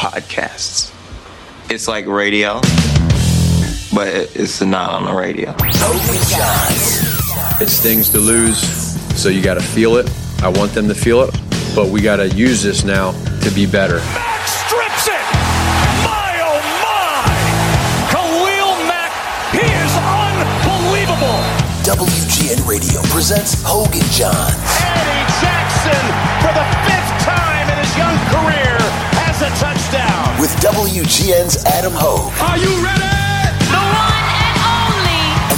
Podcasts. It's like radio, but it's not on the radio. It's things to lose, so you got to feel it. I want them to feel it, but we got to use this now to be better. Mack strips it! My, oh my! Khalil Mack, he is unbelievable! WGN Radio presents Hoge and Jahns. Eddie Jackson, for the fifth time in his young career, has a touchdown. With WGN's Adam Hoge. Are you ready?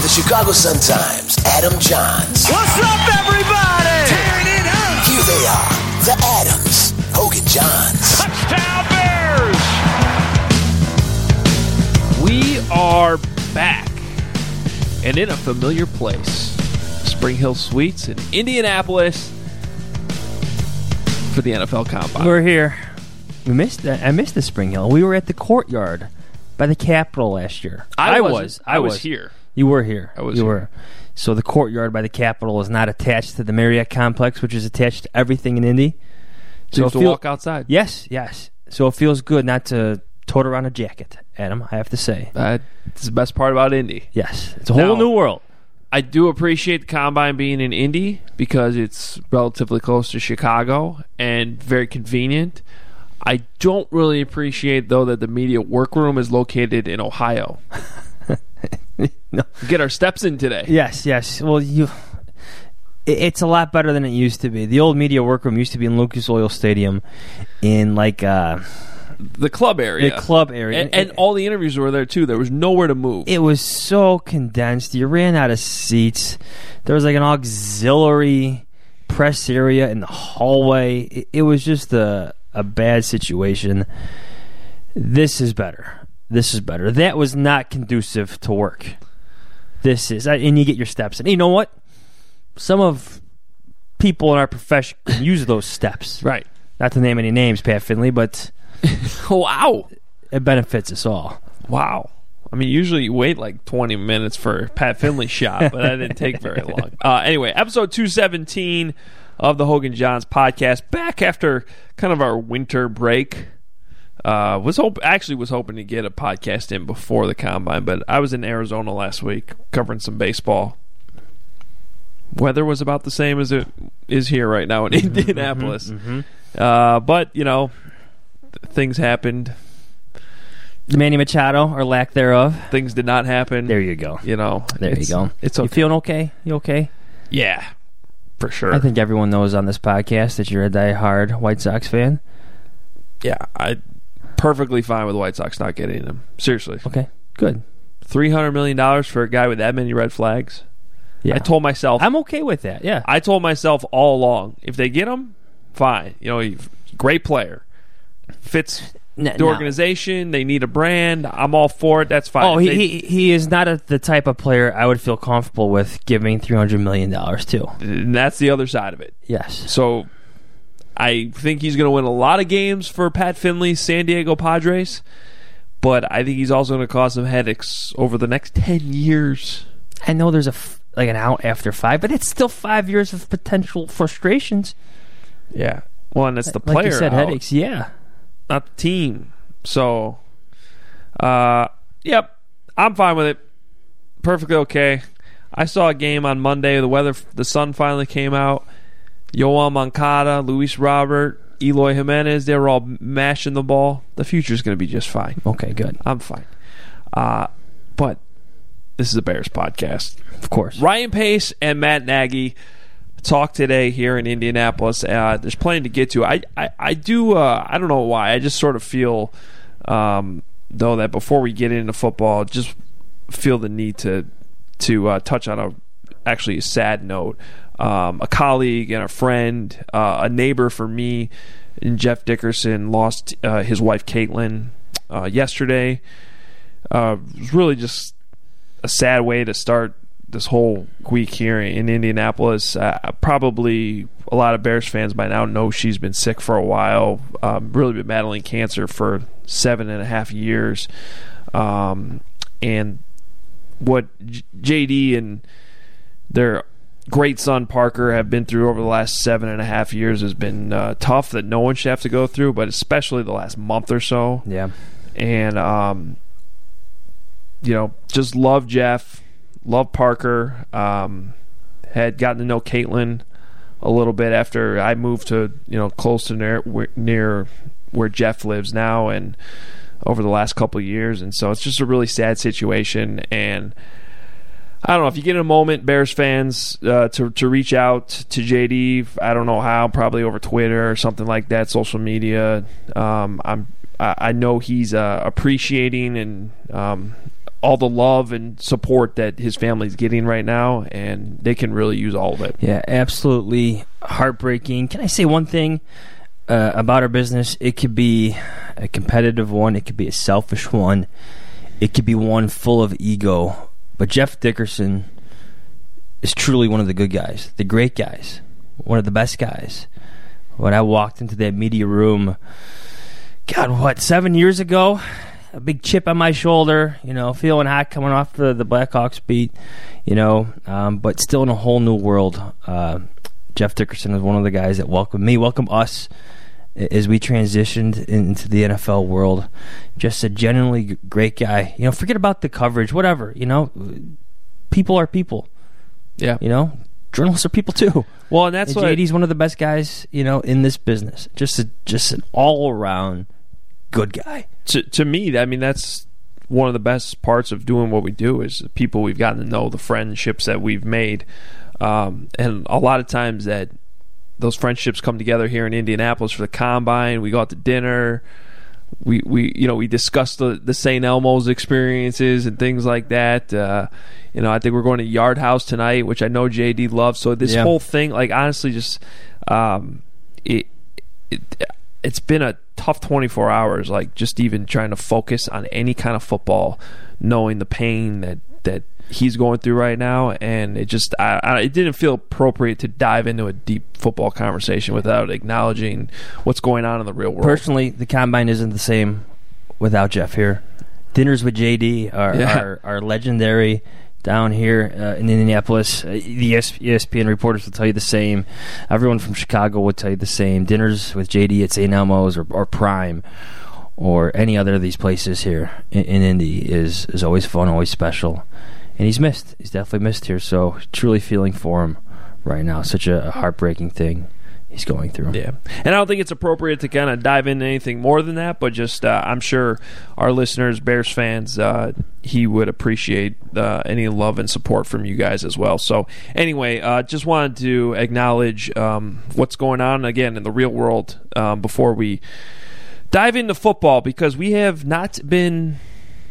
The Chicago Sun-Times, Adam Johns. What's up, everybody? Turn it up. Here they are, the Adams, Hoge and Jahns. Touchdown Bears! We are back, and in a familiar place, Spring Hill Suites in Indianapolis for the NFL Combine. We're here. I missed the Spring Hill. We were at the Courtyard by the Capitol last year. I was here. You were here. I was here. So the Courtyard by the Capitol is not attached to the Marriott complex, which is attached to everything in Indy. So you have to walk outside. Yes. So it feels good not to tote around a jacket, Adam, I have to say. That's the best part about Indy. Yes. It's a whole new world. I do appreciate the Combine being in Indy because it's relatively close to Chicago and very convenient. I don't really appreciate, though, that the media workroom is located in Ohio. No. Get our steps in today. Yes. Well, it's a lot better than it used to be. The old media workroom used to be in Lucas Oil Stadium in the club area. The club area. And all the interviews were there, too. There was nowhere to move. It was so condensed. You ran out of seats. There was like an auxiliary press area in the hallway. It was just a bad situation. This is better. That was not conducive to work. This is, and you get your steps. And you know what? Some of people in our profession can use those steps. Right. Not to name any names, Pat Finley, but wow, it benefits us all. Wow. I mean, usually you wait like 20 minutes for Pat Finley's shot, but that didn't take very long. Anyway, episode 217 of the Hoge and Jahns podcast. Back after kind of our winter break. Was hoping to get a podcast in before the Combine, but I was in Arizona last week covering some baseball. Weather was about the same as it is here right now in Indianapolis. But, you know, things happened. Manny Machado, or lack thereof. Things did not happen. There you go. You know. There you go. It's okay. You feeling okay? You okay? Yeah, for sure. I think everyone knows on this podcast that you're a diehard White Sox fan. Yeah, I'm perfectly fine with the White Sox not getting him. Seriously. Okay, good. $300 million for a guy with that many red flags? Yeah. I told myself... I'm okay with that, yeah. I told myself all along, if they get him, fine. You know, great player. Fits the organization. They need a brand. I'm all for it. That's fine. Oh, he is not the type of player I would feel comfortable with giving $300 million to. And that's the other side of it. Yes. So... I think he's going to win a lot of games for Pat Finley's San Diego Padres, but I think he's also going to cause some headaches over the next 10 years. I know there's like an out after 5, but it's still 5 years of potential frustrations. Yeah. Well, and that's the player. Like you said, out, headaches, yeah. Not the team. So, yep, I'm fine with it. Perfectly okay. I saw a game on Monday. The sun finally came out. Yoan Moncada, Luis Robert, Eloy Jimenez, they were all mashing the ball. The future's going to be just fine. Okay, good. I'm fine. But this is a Bears podcast. Of course. Ryan Pace and Matt Nagy talk today here in Indianapolis. There's plenty to get to. I don't know why. I just sort of feel, though, that before we get into football, just feel the need to touch on actually a sad note. A colleague and a friend, a neighbor for me, And Jeff Dickerson lost his wife Caitlin yesterday. It was really just a sad way to start this whole week here in Indianapolis. Probably a lot of Bears fans by now know she's been sick for a while, really been battling cancer for 7.5 years. And what JD and their great son Parker have been through over the last 7.5 years has been tough, that no one should have to go through, but especially the last month or so. Yeah. And, you know, just love Jeff. Love Parker. Had gotten to know Caitlin a little bit after I moved to, you know, close to near where Jeff lives now, and over the last couple of years. And so it's just a really sad situation. And I don't know if you get a moment, Bears fans, to reach out to JD. I don't know how, probably over Twitter or something like that, social media. I know he's appreciating and. All the love and support that his family's getting right now, and they can really use all of it. Yeah, absolutely heartbreaking. Can I say one thing about our business? It could be a competitive one. It could be a selfish one. It could be one full of ego. But Jeff Dickerson is truly one of the good guys, the great guys, one of the best guys. When I walked into that media room, God, 7 years ago? A big chip on my shoulder, you know, feeling hot coming off the Blackhawks beat, you know, but still in a whole new world. Jeff Dickerson is one of the guys that welcomed me, welcomed us as we transitioned into the NFL world. Just a genuinely great guy. You know, forget about the coverage, whatever, you know. People are people. Yeah. You know, journalists are people too. Well, and that's why JD's one of the best guys, you know, in this business. Just an all-around good guy. To me, I mean, that's one of the best parts of doing what we do is the people we've gotten to know, the friendships that we've made, and a lot of times that those friendships come together here in Indianapolis for the combine. We go out to dinner. We you know, we discuss the St. Elmo's experiences and things like that. You know, I think we're going to Yard House tonight, which I know JD loves. So this whole thing, like, honestly, just it's been a tough 24 hours, like just even trying to focus on any kind of football, knowing the pain that he's going through right now. And it just it didn't feel appropriate to dive into a deep football conversation without acknowledging what's going on in the real world. Personally, the combine isn't the same without Jeff here. Dinners with JD are legendary. Down here in Indianapolis, the ESPN reporters will tell you the same. Everyone from Chicago will tell you the same. Dinners with JD at St. Elmo's or Prime or any other of these places here in Indy is always fun, always special. And he's missed. He's definitely missed here. So truly feeling for him right now. Such a heartbreaking thing he's going through. Yeah, and I don't think it's appropriate to kind of dive into anything more than that, but just I'm sure our listeners, Bears fans, he would appreciate any love and support from you guys as well. So anyway, just wanted to acknowledge what's going on, again, in the real world before we dive into football, because we have not been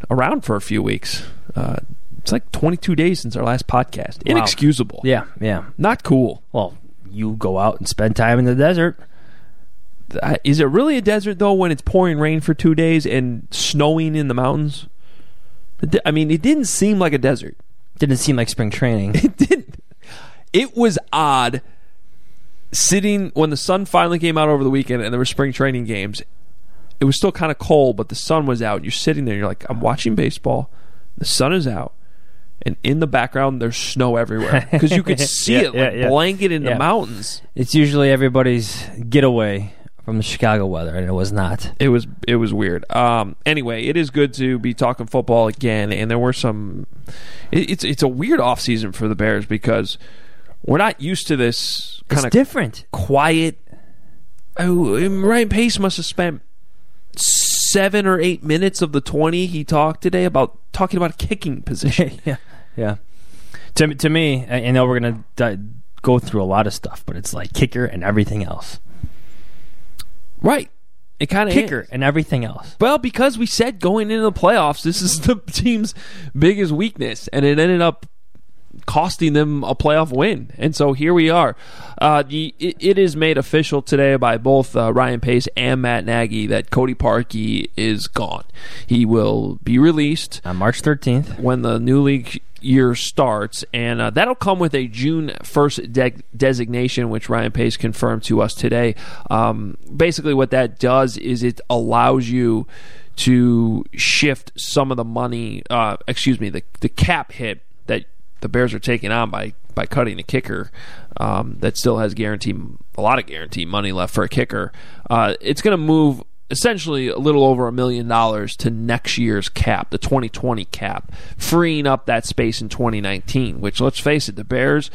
around for a few weeks. It's like 22 days since our last podcast. Wow. Inexcusable. Yeah. Not cool. Well, you go out and spend time in the desert. Is it really a desert, though, when it's pouring rain for 2 days and snowing in the mountains? I mean, it didn't seem like a desert. Didn't seem like spring training. It didn't. It was odd sitting when the sun finally came out over the weekend and there were spring training games. It was still kind of cold, but the sun was out. You're sitting there. You're like, I'm watching baseball. The sun is out. And in the background, there's snow everywhere because you could see blanket in the mountains. It's usually everybody's getaway from the Chicago weather, and it was not. It was weird. Anyway, it is good to be talking football again, and there were some. It's a weird offseason for the Bears because we're not used to this kind of different quiet. Ryan Pace must have spent 7 or 8 minutes of the 20 he talked today about talking about a kicking position. Yeah. To me, I know we're going to go through a lot of stuff, but it's like kicker and everything else. Right. It kind of kicker is. And everything else. Well, because we said going into the playoffs, this is the team's biggest weakness, and it ended up costing them a playoff win. And so here we are. It is made official today by both Ryan Pace and Matt Nagy that Cody Parkey is gone. He will be released on March 13th when the new league year starts, and that'll come with a June 1st designation, which Ryan Pace confirmed to us today. Basically what that does is it allows you to shift some of the money, the cap hit that the Bears are taking on by cutting a kicker that still has a lot of guaranteed money left for a kicker. It's going to move essentially a little over $1 million to next year's cap, the 2020 cap, freeing up that space in 2019, which, let's face it, the Bears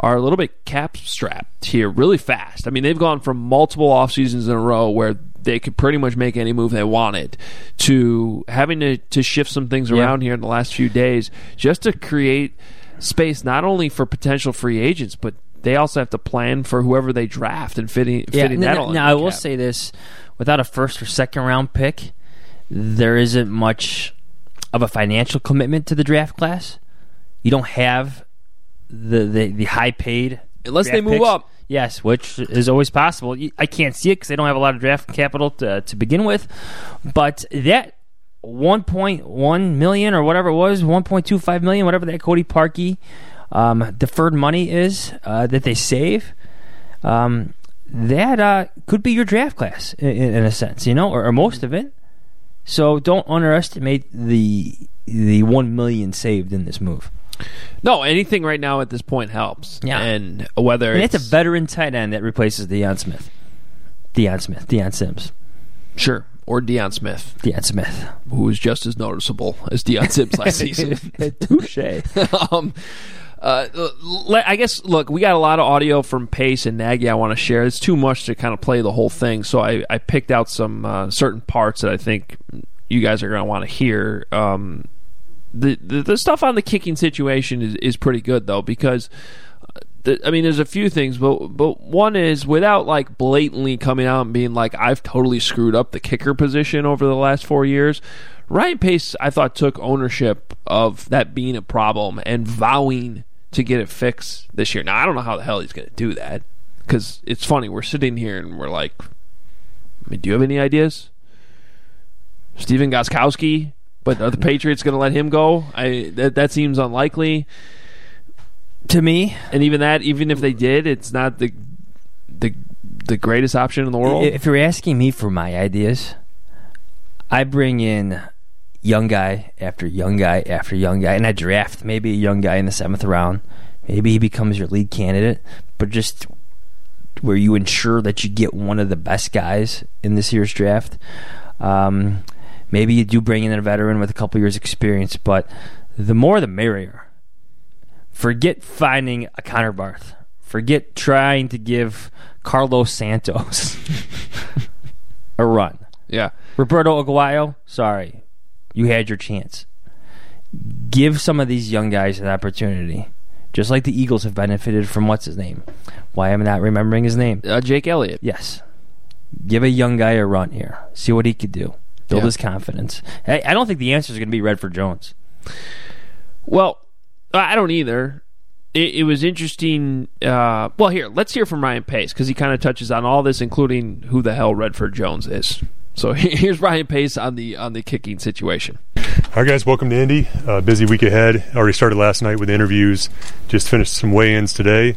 are a little bit cap-strapped here really fast. I mean, they've gone from multiple off-seasons in a row where they could pretty much make any move they wanted to having to shift some things around here in the last few days just to create space not only for potential free agents, but they also have to plan for whoever they draft and fitting that on. Now, I will say this. Without a first or second round pick, there isn't much of a financial commitment to the draft class. You don't have the high paid unless they move picks up. Yes, which is always possible. I can't see it because they don't have a lot of draft capital to begin with. But that $1.1 million or whatever it was, $1.25 million, whatever that Cody Parkey deferred money is that they save. That could be your draft class in a sense, or most of it. So don't underestimate the $1 million saved in this move. No, anything right now at this point helps. Yeah, and whether it's a veteran tight end that replaces Deion Smith, Dion Sims, sure, or Deion Smith, who was just as noticeable as Deion Sims last season. Touche. I guess, look, we got a lot of audio from Pace and Nagy I want to share. It's too much to kind of play the whole thing, so I picked out some certain parts that I think you guys are going to want to hear. The stuff on the kicking situation is pretty good, though, because, there's a few things, but one is, without like blatantly coming out and being like, I've totally screwed up the kicker position over the last 4 years, Ryan Pace, I thought, took ownership of that being a problem and vowing to get it fixed this year. Now, I don't know how the hell he's going to do that, because it's funny. We're sitting here and we're like, do you have any ideas? Steven Gostkowski, but are the Patriots going to let him go? That seems unlikely to me. And even if they did, it's not the greatest option in the world. If you're asking me for my ideas, I bring in young guy after young guy after young guy, and I draft maybe a young guy in the 7th round. Maybe he becomes your lead candidate, but just where you ensure that you get one of the best guys in this year's draft. Maybe you do bring in a veteran with a couple years experience, but the more the merrier. Forget finding a Connor Barth. Forget trying to give Carlos Santos a run. Yeah. Roberto Aguayo, sorry. You had your chance. Give some of these young guys an opportunity. Just like the Eagles have benefited from what's his name? Why am I not remembering his name? Jake Elliott. Yes. Give a young guy a run here. See what he could do. Build his confidence. I don't think the answer is going to be Redford Jones. Well, I don't either. It was interesting. Here, let's hear from Ryan Pace, because he kind of touches on all this, including who the hell Redford Jones is. So here's Ryan Pace on the kicking situation. All right, guys, welcome to Indy. Busy week ahead. Already started last night with interviews. Just finished some weigh-ins today,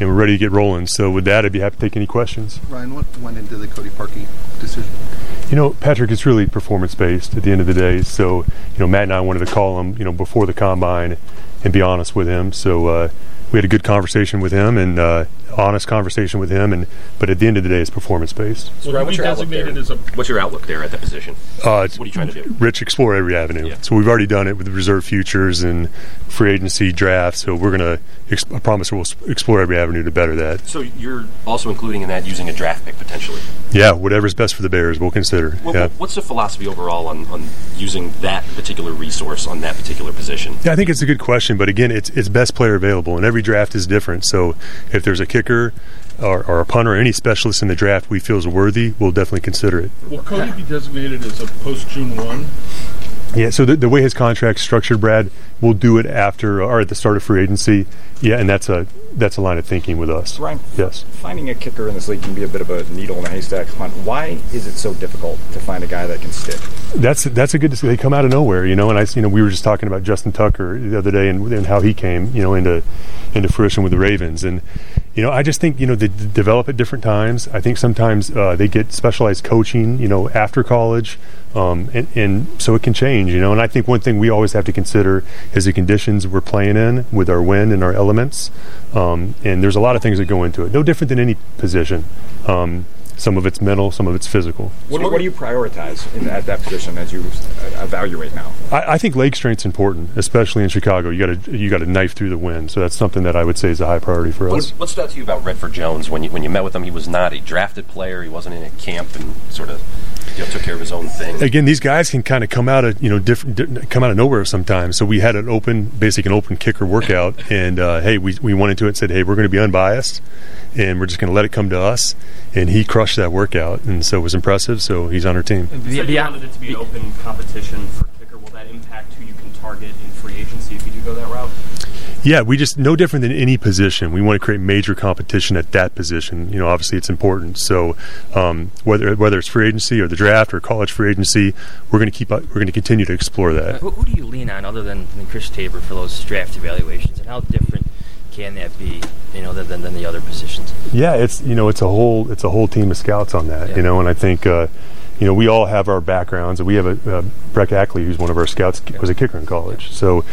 and we're ready to get rolling. So with that, I'd be happy to take any questions. Ryan, what went into the Cody Parkey decision? Patrick, it's really performance-based at the end of the day. So, Matt and I wanted to call him, before the combine and be honest with him. So we had a good conversation with him and honest conversation with him. But at the end of the day, it's performance-based. So Ryan, what's your outlook there at that position? What are you trying to do? Rich, explore every avenue. Yeah. So we've already done it with the reserve futures and free agency drafts. So we're going to, I promise we'll explore every avenue to better that. So you're also including in that using a draft pick potentially? Yeah, whatever's best for the Bears, we'll consider. Well, yeah. What's the philosophy overall on using that particular resource on that particular position? Yeah, I think it's a good question, but again, it's best player available, and every draft is different. So if there's a kicker or a punter or any specialist in the draft we feel is worthy, we'll definitely consider it. Will Cody be designated as a post-June 1 Yeah, so the way his contract's structured, Brad, we'll do it after or at the start of free agency. Yeah, and that's a line of thinking with us. Ryan, yes. Finding a kicker in this league can be a bit of a needle in a haystack. Why is it so difficult to find a guy that can stick? That's a good – they come out of nowhere, you know. And we were just talking about Justin Tucker the other day and how he came, into fruition with the Ravens. And, I just think, they develop at different times. I think sometimes they get specialized coaching, after college. And so it can change, and I think one thing we always have to consider is the conditions we're playing in with our wind and our elements, and there's a lot of things that go into it, no different than any position. Some of it's mental, some of it's physical. What do you prioritize at that position as you evaluate now? I think leg strength's important, especially in Chicago. You got to knife through the wind, so that's something that I would say is a high priority for us. What stood out to you about Redford Jones when you met with him? He was not a drafted player. He wasn't in a camp and sort of took care of his own thing. Again, these guys can kind of come out of come out of nowhere sometimes. So we had an open kicker workout, and we went into it and said, hey, we're going to be unbiased, and we're just going to let it come to us. And he crushed that workout, and so it was impressive. So he's on our team. You wanted it to be an open competition for kicker. Will that impact who you can target in free agency if you do go that route? Yeah, we just no different than any position. We want to create major competition at that position. Obviously it's important. So whether it's free agency or the draft or college free agency, we're going to continue to explore that. Who do you lean on other than Chris Tabor for those draft evaluations, and how different can that be, than the other positions? Yeah, it's it's a whole team of scouts on that, and I think we all have our backgrounds, and we have a Breck Ackley, who's one of our scouts, was a kicker in college. So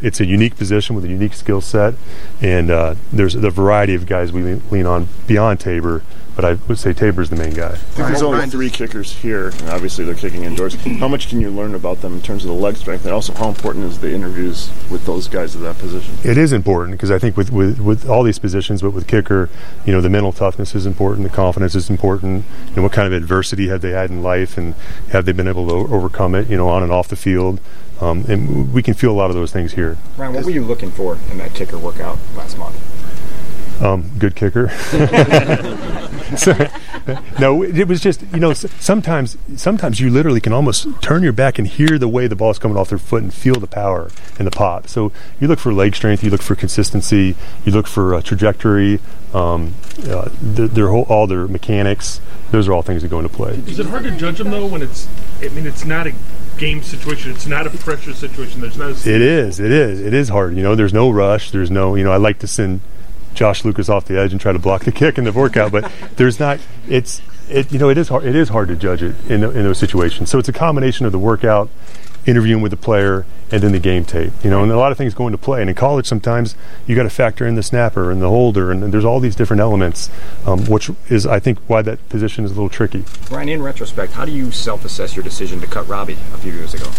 it's a unique position with a unique skill set, and there's the variety of guys we lean on beyond Tabor, but I would say Tabor's the main guy. I think there's only 3 kickers here, and obviously they're kicking indoors. How much can you learn about them in terms of the leg strength, and also how important is the interviews with those guys of that position? It is important, because I think with all these positions, but with kicker, the mental toughness is important, the confidence is important, and what kind of adversity have they had in life, and have they been able to overcome it, on and off the field. And we can feel a lot of those things here. Ryan, what were you looking for in that kicker workout last month? Good kicker. No, it was just, sometimes you literally can almost turn your back and hear the way the ball's coming off their foot and feel the power and the pop. So you look for leg strength, you look for consistency, you look for trajectory, all their mechanics. Those are all things that go into play. Is it hard to judge them, though, when it's not a game situation, it's not a pressure situation? There's no. It is hard. There's no rush. There's no, I like to send Josh Lucas off the edge and try to block the kick in the workout, but there's not. It is hard to judge it in those situations. So it's a combination of the workout, interviewing with the player, and then the game tape. And a lot of things go into play. And in college, sometimes you got to factor in the snapper and the holder, and there's all these different elements, which is, I think, why that position is a little tricky. Ryan, in retrospect, how do you self-assess your decision to cut Robbie a few years ago?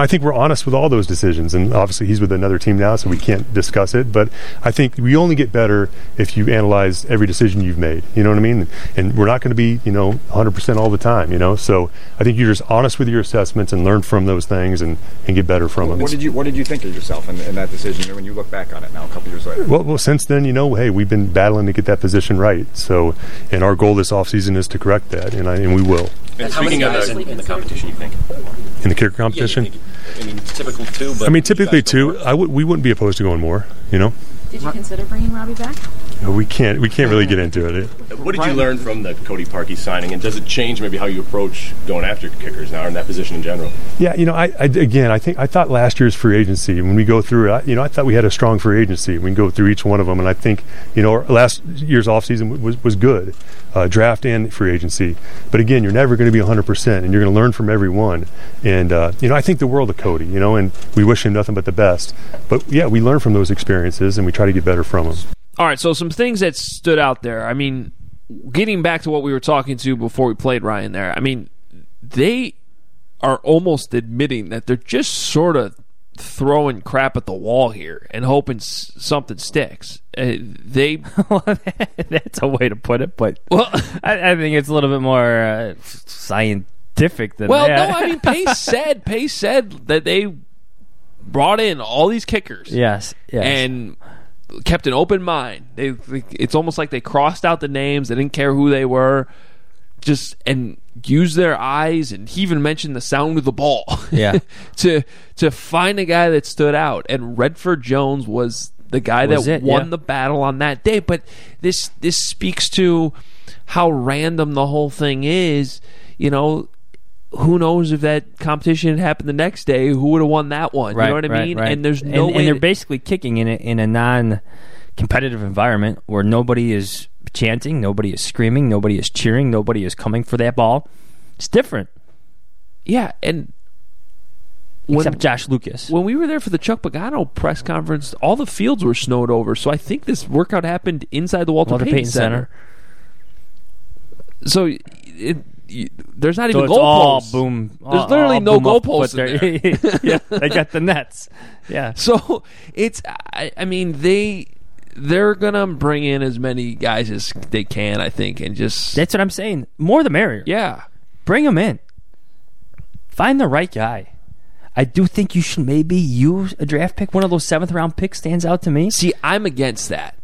I think we're honest with all those decisions, and obviously he's with another team now, so we can't discuss it. But I think we only get better if you analyze every decision you've made. You know what I mean? And we're not going to be, 100% all the time. So I think you're just honest with your assessments and learn from those things and get better from them. What did you think of yourself in that decision when you look back on it now a couple years later? Well, since then, we've been battling to get that position right. So, and our goal this offseason is to correct that, and we will. And speaking of in the competition, you think? In the kicker competition? Typically two. We wouldn't be opposed to going more, Did you consider bringing Robbie back? No, we can't really get into it. What did you learn from the Cody Parkey signing, and does it change maybe how you approach going after kickers now or in that position in general? Yeah, I thought last year's free agency, when we go through it, I thought we had a strong free agency. We can go through each one of them, and I think, our last year's offseason was good, draft and free agency. But again, you're never going to be 100%, and you're going to learn from everyone. And, I think the world of Cody, and we wish him nothing but the best. But, yeah, we learn from those experiences, and we try to get better from them. All right, so some things that stood out there. I mean, getting back to what we were talking to before we played Ryan there, I mean, they are almost admitting that they're just sort of throwing crap at the wall here and hoping something sticks. That's a way to put it, but well, I think it's a little bit more scientific than that. Well, no, I mean, Pace said that they brought in all these kickers. Yes. And kept an open mind. It's almost like they crossed out the names. They didn't care who they were. just and use their eyes, and he even mentioned the sound of the ball. Yeah. to find a guy that stood out, and Redford Jones was the guy that won the battle on that day. But this speaks to how random the whole thing is. You know, who knows if that competition happened the next day? Who would have won that one? Right, you know what I mean? Right. And there's no way. And they're basically kicking in a non-competitive environment where nobody is chanting, nobody is screaming, nobody is cheering, nobody is coming for that ball. It's different. Yeah, and except Josh Lucas. When we were there for the Chuck Pagano press conference, all the fields were snowed over. So I think this workout happened inside the Walter Payton Center. So there's not even goalposts. There's literally no goalposts in there. Yeah, they got the nets. Yeah. So it's. I mean, they're gonna bring in as many guys as they can, I think, and just that's what I'm saying. More the merrier. Yeah. Bring them in. Find the right guy. I do think you should maybe use a draft pick. One of those 7th-round picks stands out to me. See, I'm against that.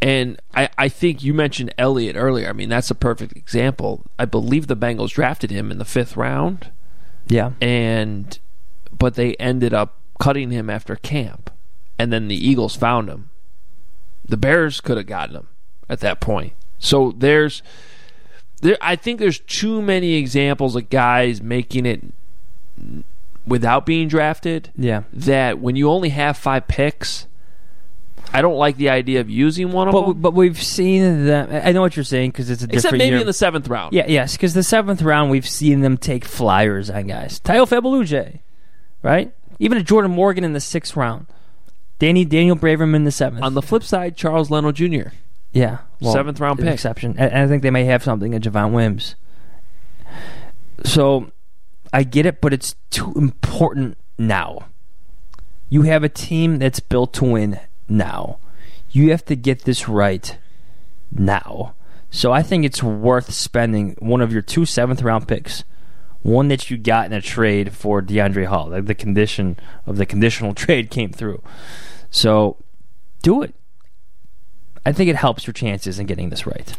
And I think you mentioned Elliott earlier. I mean, that's a perfect example. I believe the Bengals drafted him in the 5th round. Yeah. But they ended up cutting him after camp. And then the Eagles found him. The Bears could have gotten him at that point. So I think there's too many examples of guys making it without being drafted. Yeah. That when you only have 5 picks, I don't like the idea of using one of them. But we've seen them. I know what you're saying because it's a different year. Except maybe in the 7th round. Yeah, yes, because the 7th round we've seen them take flyers on guys. Tayo Fabaluje, right? Even a Jordan Morgan in the 6th round. Daniel Braverman in the 7th. On the flip side, Charles Leno Jr. Yeah. Well, 7th round pick. Exception. And I think they may have something at Javon Wims. So I get it, but it's too important now. You have a team that's built to win now. You have to get this right now. So I think it's worth spending one of your 2 7th round picks, one that you got in a trade for DeAndre Hall. The condition of the conditional trade came through. So do it. I think it helps your chances in getting this right.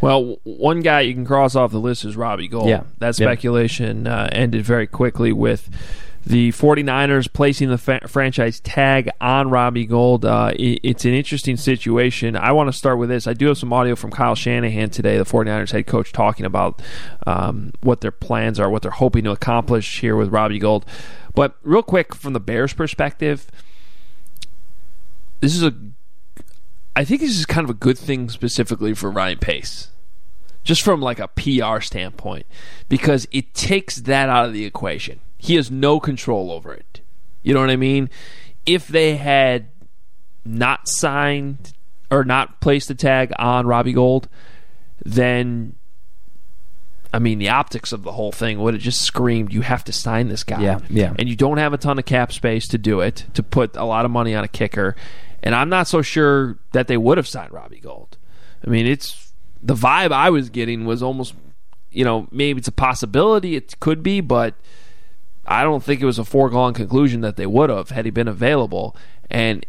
Well, one guy you can cross off the list is Robbie Gould. Yeah. That speculation ended very quickly with the 49ers placing the franchise tag on Robbie Gould. It's an interesting situation. I want to start with this. I do have some audio from Kyle Shanahan today, the 49ers head coach, talking about what their plans are, what they're hoping to accomplish here with Robbie Gould. But real quick, from the Bears' perspective, I think this is kind of a good thing specifically for Ryan Pace, just from like a PR standpoint, because it takes that out of the equation. He has no control over it. You know what I mean? If they had not signed or not placed the tag on Robbie Gould, then, I mean, the optics of the whole thing would have just screamed, you have to sign this guy. Yeah, yeah. And you don't have a ton of cap space to do it, to put a lot of money on a kicker. And I'm not so sure that they would have signed Robbie Gould. I mean, it's the vibe I was getting was almost, you know, maybe it's a possibility. It could be, but I don't think it was a foregone conclusion that they would have had he been available. And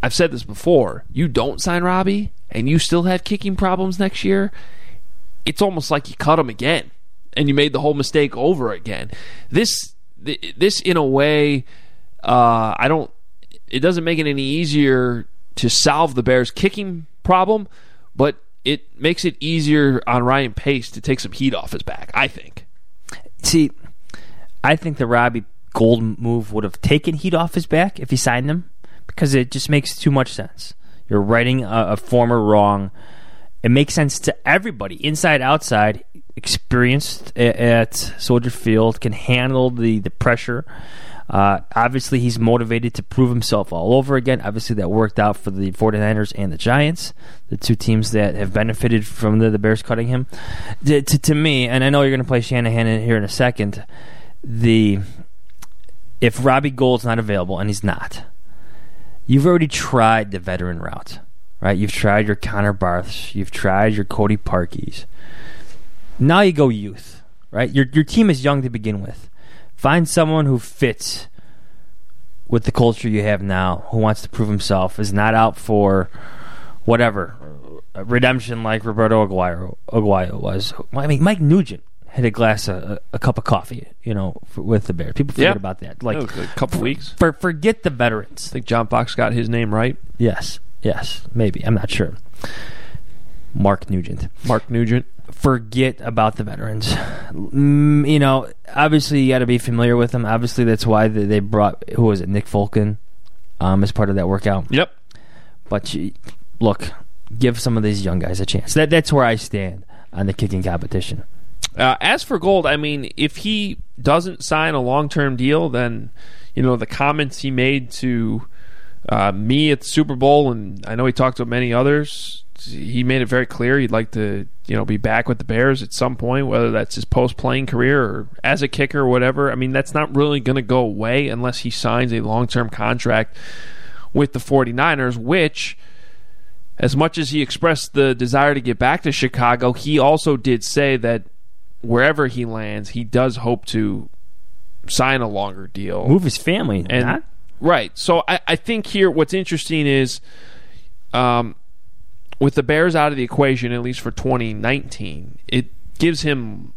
I've said this before, you don't sign Robbie and you still have kicking problems next year, it's almost like you cut him again and you made the whole mistake over again. This in a way, it doesn't make it any easier to solve the Bears' kicking problem, but it makes it easier on Ryan Pace to take some heat off his back, I think. See, I think the Robbie Gould move would have taken heat off his back if he signed them, because it just makes too much sense. You're righting a former wrong. It makes sense to everybody, inside, outside, experienced at Soldier Field, can handle the pressure. Obviously, he's motivated to prove himself all over again. Obviously, that worked out for the 49ers and the Giants, the 2 teams that have benefited from the Bears cutting him. To me, and I know you're going to play Shanahan in here in a second, if Robbie Gould's not available, and he's not, you've already tried the veteran route, right? You've tried your Connor Barths, you've tried your Cody Parkeys. Now you go youth, right? Your team is young to begin with. Find someone who fits with the culture you have now, who wants to prove himself, is not out for whatever, redemption like Roberto Aguayo was. I mean, Mike Nugent had a cup of coffee, with the Bears. People forget about that. Like a couple weeks. Forget the veterans. I think John Fox got his name right. Yes, maybe. I'm not sure. Mark Nugent. Forget about the veterans. Obviously you got to be familiar with them. Obviously that's why they brought, who was it, Nick Folkin as part of that workout. Yep. But look, give some of these young guys a chance. That's where I stand on the kicking competition. As for Gould, I mean, if he doesn't sign a long-term deal, then the comments he made to me at the Super Bowl, and I know he talked to many others, he made it very clear he'd like to be back with the Bears at some point, whether that's his post-playing career or as a kicker or whatever. I mean, that's not really going to go away unless he signs a long-term contract with the 49ers, which, as much as he expressed the desire to get back to Chicago, he also did say that wherever he lands, he does hope to sign a longer deal. Move his family. Right. So I think here what's interesting is with the Bears out of the equation, at least for 2019, it gives him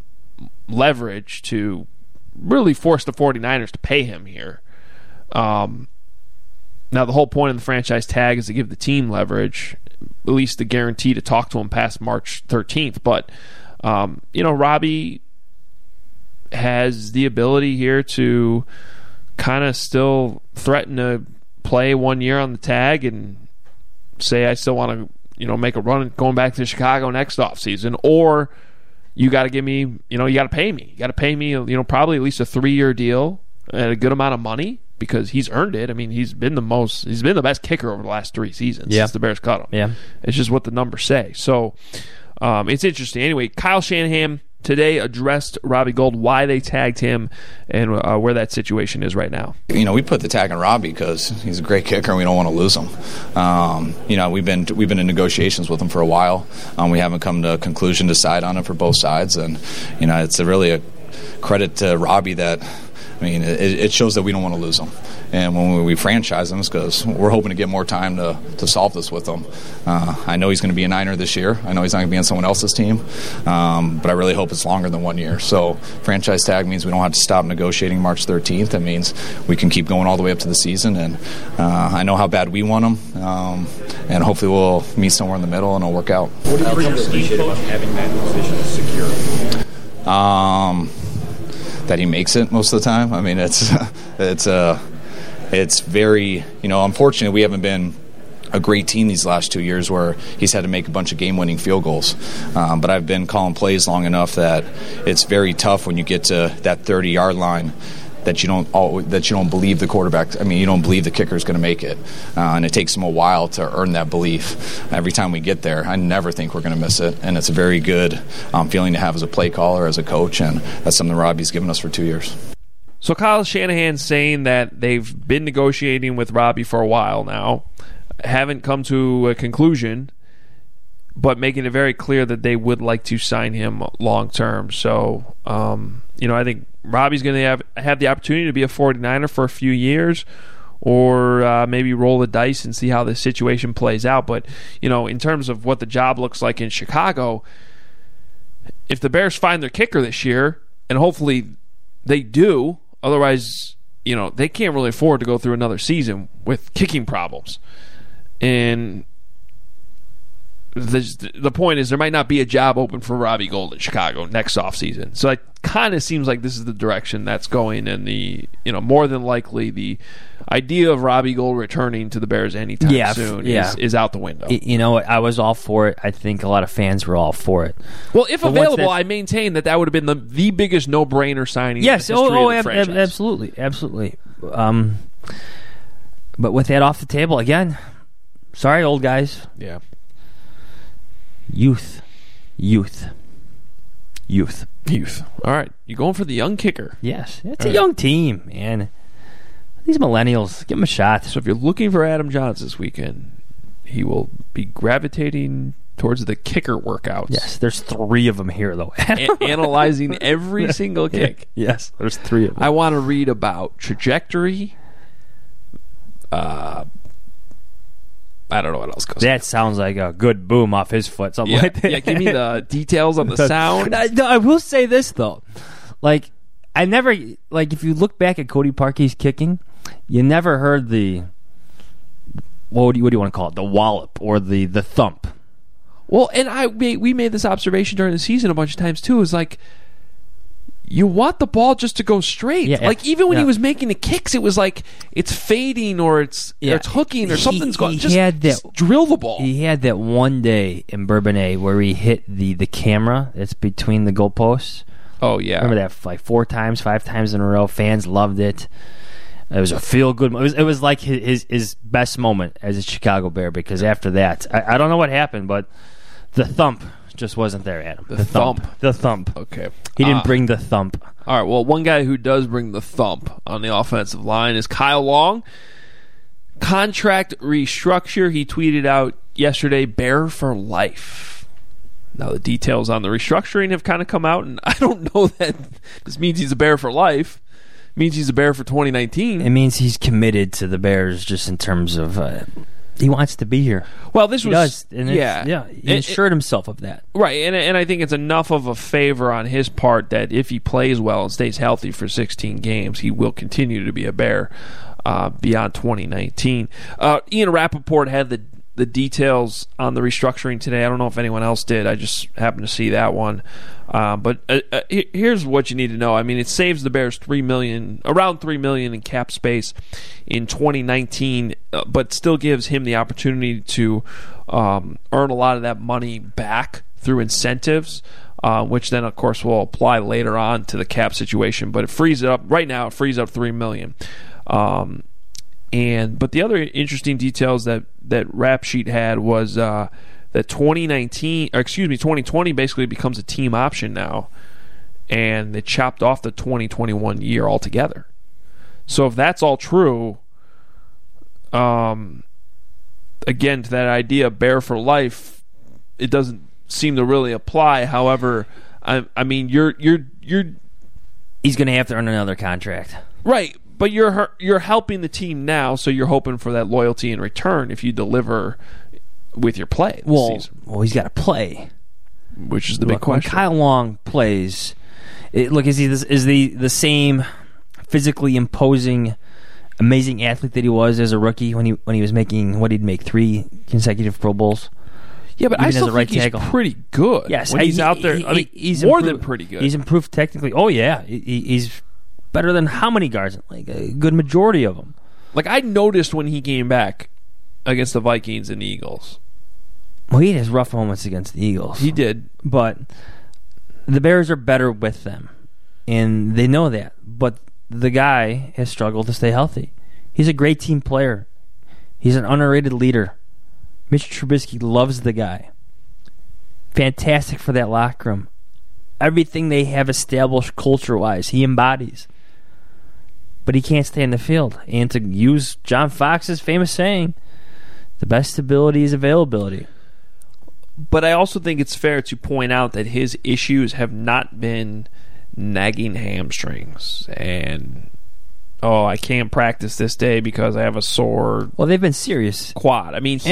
leverage to really force the 49ers to pay him here. Now, the whole point of the franchise tag is to give the team leverage, at least the guarantee to talk to him past March 13th. But, Robbie has the ability here to kind of still threaten to play 1 year on the tag and say, I still want to make a run going back to Chicago next offseason, or you got to give me, you got to pay me. You got to pay me, probably at least a 3-year deal and a good amount of money, because he's earned it. I mean, he's been the best kicker over the last 3 seasons since the Bears caught him. Yeah. It's just what the numbers say. So it's interesting. Anyway, Kyle Shanahan today addressed Robbie Gould, why they tagged him, and where that situation is right now. We put the tag on Robbie because he's a great kicker and we don't want to lose him. We've been in negotiations with him for a while. We haven't come to a conclusion to side on it for both sides, and it's really a credit to Robbie that. It shows that we don't want to lose them. And when we franchise them, it's because we're hoping to get more time to solve this with them. I know he's going to be a Niner this year. I know he's not going to be on someone else's team. But I really hope it's longer than 1 year. So franchise tag means we don't have to stop negotiating March 13th. That means we can keep going all the way up to the season. And I know how bad we want them. And hopefully we'll meet somewhere in the middle and it'll work out. What do you think about having that position secure? That he makes it most of the time. I mean, it's very, unfortunately we haven't been a great team these last 2 years where he's had to make a bunch of game-winning field goals. But I've been calling plays long enough that it's very tough when you get to that 30-yard line that you don't believe the quarterback. I mean, you don't believe the kicker is going to make it, and it takes them a while to earn that belief. Every time we get there, I never think we're going to miss it, and it's a very good feeling to have as a play caller, as a coach, and that's something Robbie's given us for 2 years. So Kyle Shanahan's saying that they've been negotiating with Robbie for a while now, haven't come to a conclusion, but making it very clear that they would like to sign him long term. So, I think Robbie's going to have the opportunity to be a 49er for a few years, or maybe roll the dice and see how this situation plays out. But, in terms of what the job looks like in Chicago, if the Bears find their kicker this year, and hopefully they do, otherwise, they can't really afford to go through another season with kicking problems. And the point is, there might not be a job open for Robbie Gould in Chicago next offseason. So it kind of seems like this is the direction that's going, and more than likely the idea of Robbie Gould returning to the Bears anytime soon is out the window. I was all for it. I think a lot of fans were all for it. Well, if available, I maintain that would have been the biggest no-brainer signing in the history of the franchise. Absolutely. But with that off the table, again, sorry, old guys. Yeah. Youth. All right. You're going for the young kicker. Yes. It's a young team, man. These millennials, give them a shot. So if you're looking for Adam Johns this weekend, he will be gravitating towards the kicker workouts. Yes. There's 3 of them here, though. Analyzing every single kick. Yes. There's 3 of them. I want to read about trajectory, I don't know what else goes on. That sounds like a good boom off his foot, something like that. Yeah, give me the details on the sound. I will say this, though. Like, I never, like, if you look back at Cody Parkey's kicking, you never heard the, what do you want to call it, the wallop or the thump. Well, and we made this observation during the season a bunch of times, too. It's like, you want the ball just to go straight. Yeah, like, even when he was making the kicks, it was like it's fading or it's hooking or something's going. Just drill the ball. He had that one day in Bourbonnais where he hit the camera that's between the goalposts. Oh, yeah. Remember that like 5 times in a row. Fans loved it. It was a feel-good moment. It was like his best moment as a Chicago Bear, because after that, I don't know what happened, but the thump just wasn't there, Adam. The thump. Okay. He didn't bring the thump. All right, well, one guy who does bring the thump on the offensive line is Kyle Long. Contract restructure. He tweeted out yesterday, Bear for life. Now, the details on the restructuring have kind of come out, and I don't know that this means he's a Bear for life. It means he's a Bear for 2019. It means he's committed to the Bears just in terms of... he wants to be here. Well, this was... He does, and he assured himself of that. Right, and I think it's enough of a favor on his part that if he plays well and stays healthy for 16 games, he will continue to be a Bear beyond 2019. Ian Rappaport had the details on the restructuring today. I don't know if anyone else did. I just happened to see that one. But here's what you need to know. I mean, it saves the Bears around $3 million in cap space in 2019, but still gives him the opportunity to earn a lot of that money back through incentives, which then, of course, will apply later on to the cap situation. But it frees it up. Right now, it frees up $3 million. But the other interesting details that Rap Sheet had was that 2020 basically becomes a team option now, and they chopped off the 2021 year altogether. So if that's all true, again, to that idea of Bear for life, it doesn't seem to really apply. However, I mean, he's going to have to earn another contract, right? But you're helping the team now, so you're hoping for that loyalty in return if you deliver with your play this season. Well, he's got to play, which is the big question. When Kyle Long plays, is the same physically imposing, amazing athlete that he was as a rookie when he was making he'd make 3 consecutive Pro Bowls. Yeah, but even I still think he's pretty good. Yes, when he's out there. I mean, he's more than pretty good. He's improved technically. Oh yeah, he's better than how many guards? Like a good majority of them. Like, I noticed when he came back against the Vikings and the Eagles. Well, he had his rough moments against the Eagles. He did. But the Bears are better with them, and they know that. But the guy has struggled to stay healthy. He's a great team player. He's an underrated leader. Mitch Trubisky loves the guy. Fantastic for that locker room. Everything they have established culture-wise, he embodies. But he can't stay in the field. And to use John Fox's famous saying, the best ability is availability. But I also think it's fair to point out that his issues have not been nagging hamstrings and, I can't practice this day because I have a sore. Well, they've been serious. Quad. I mean, he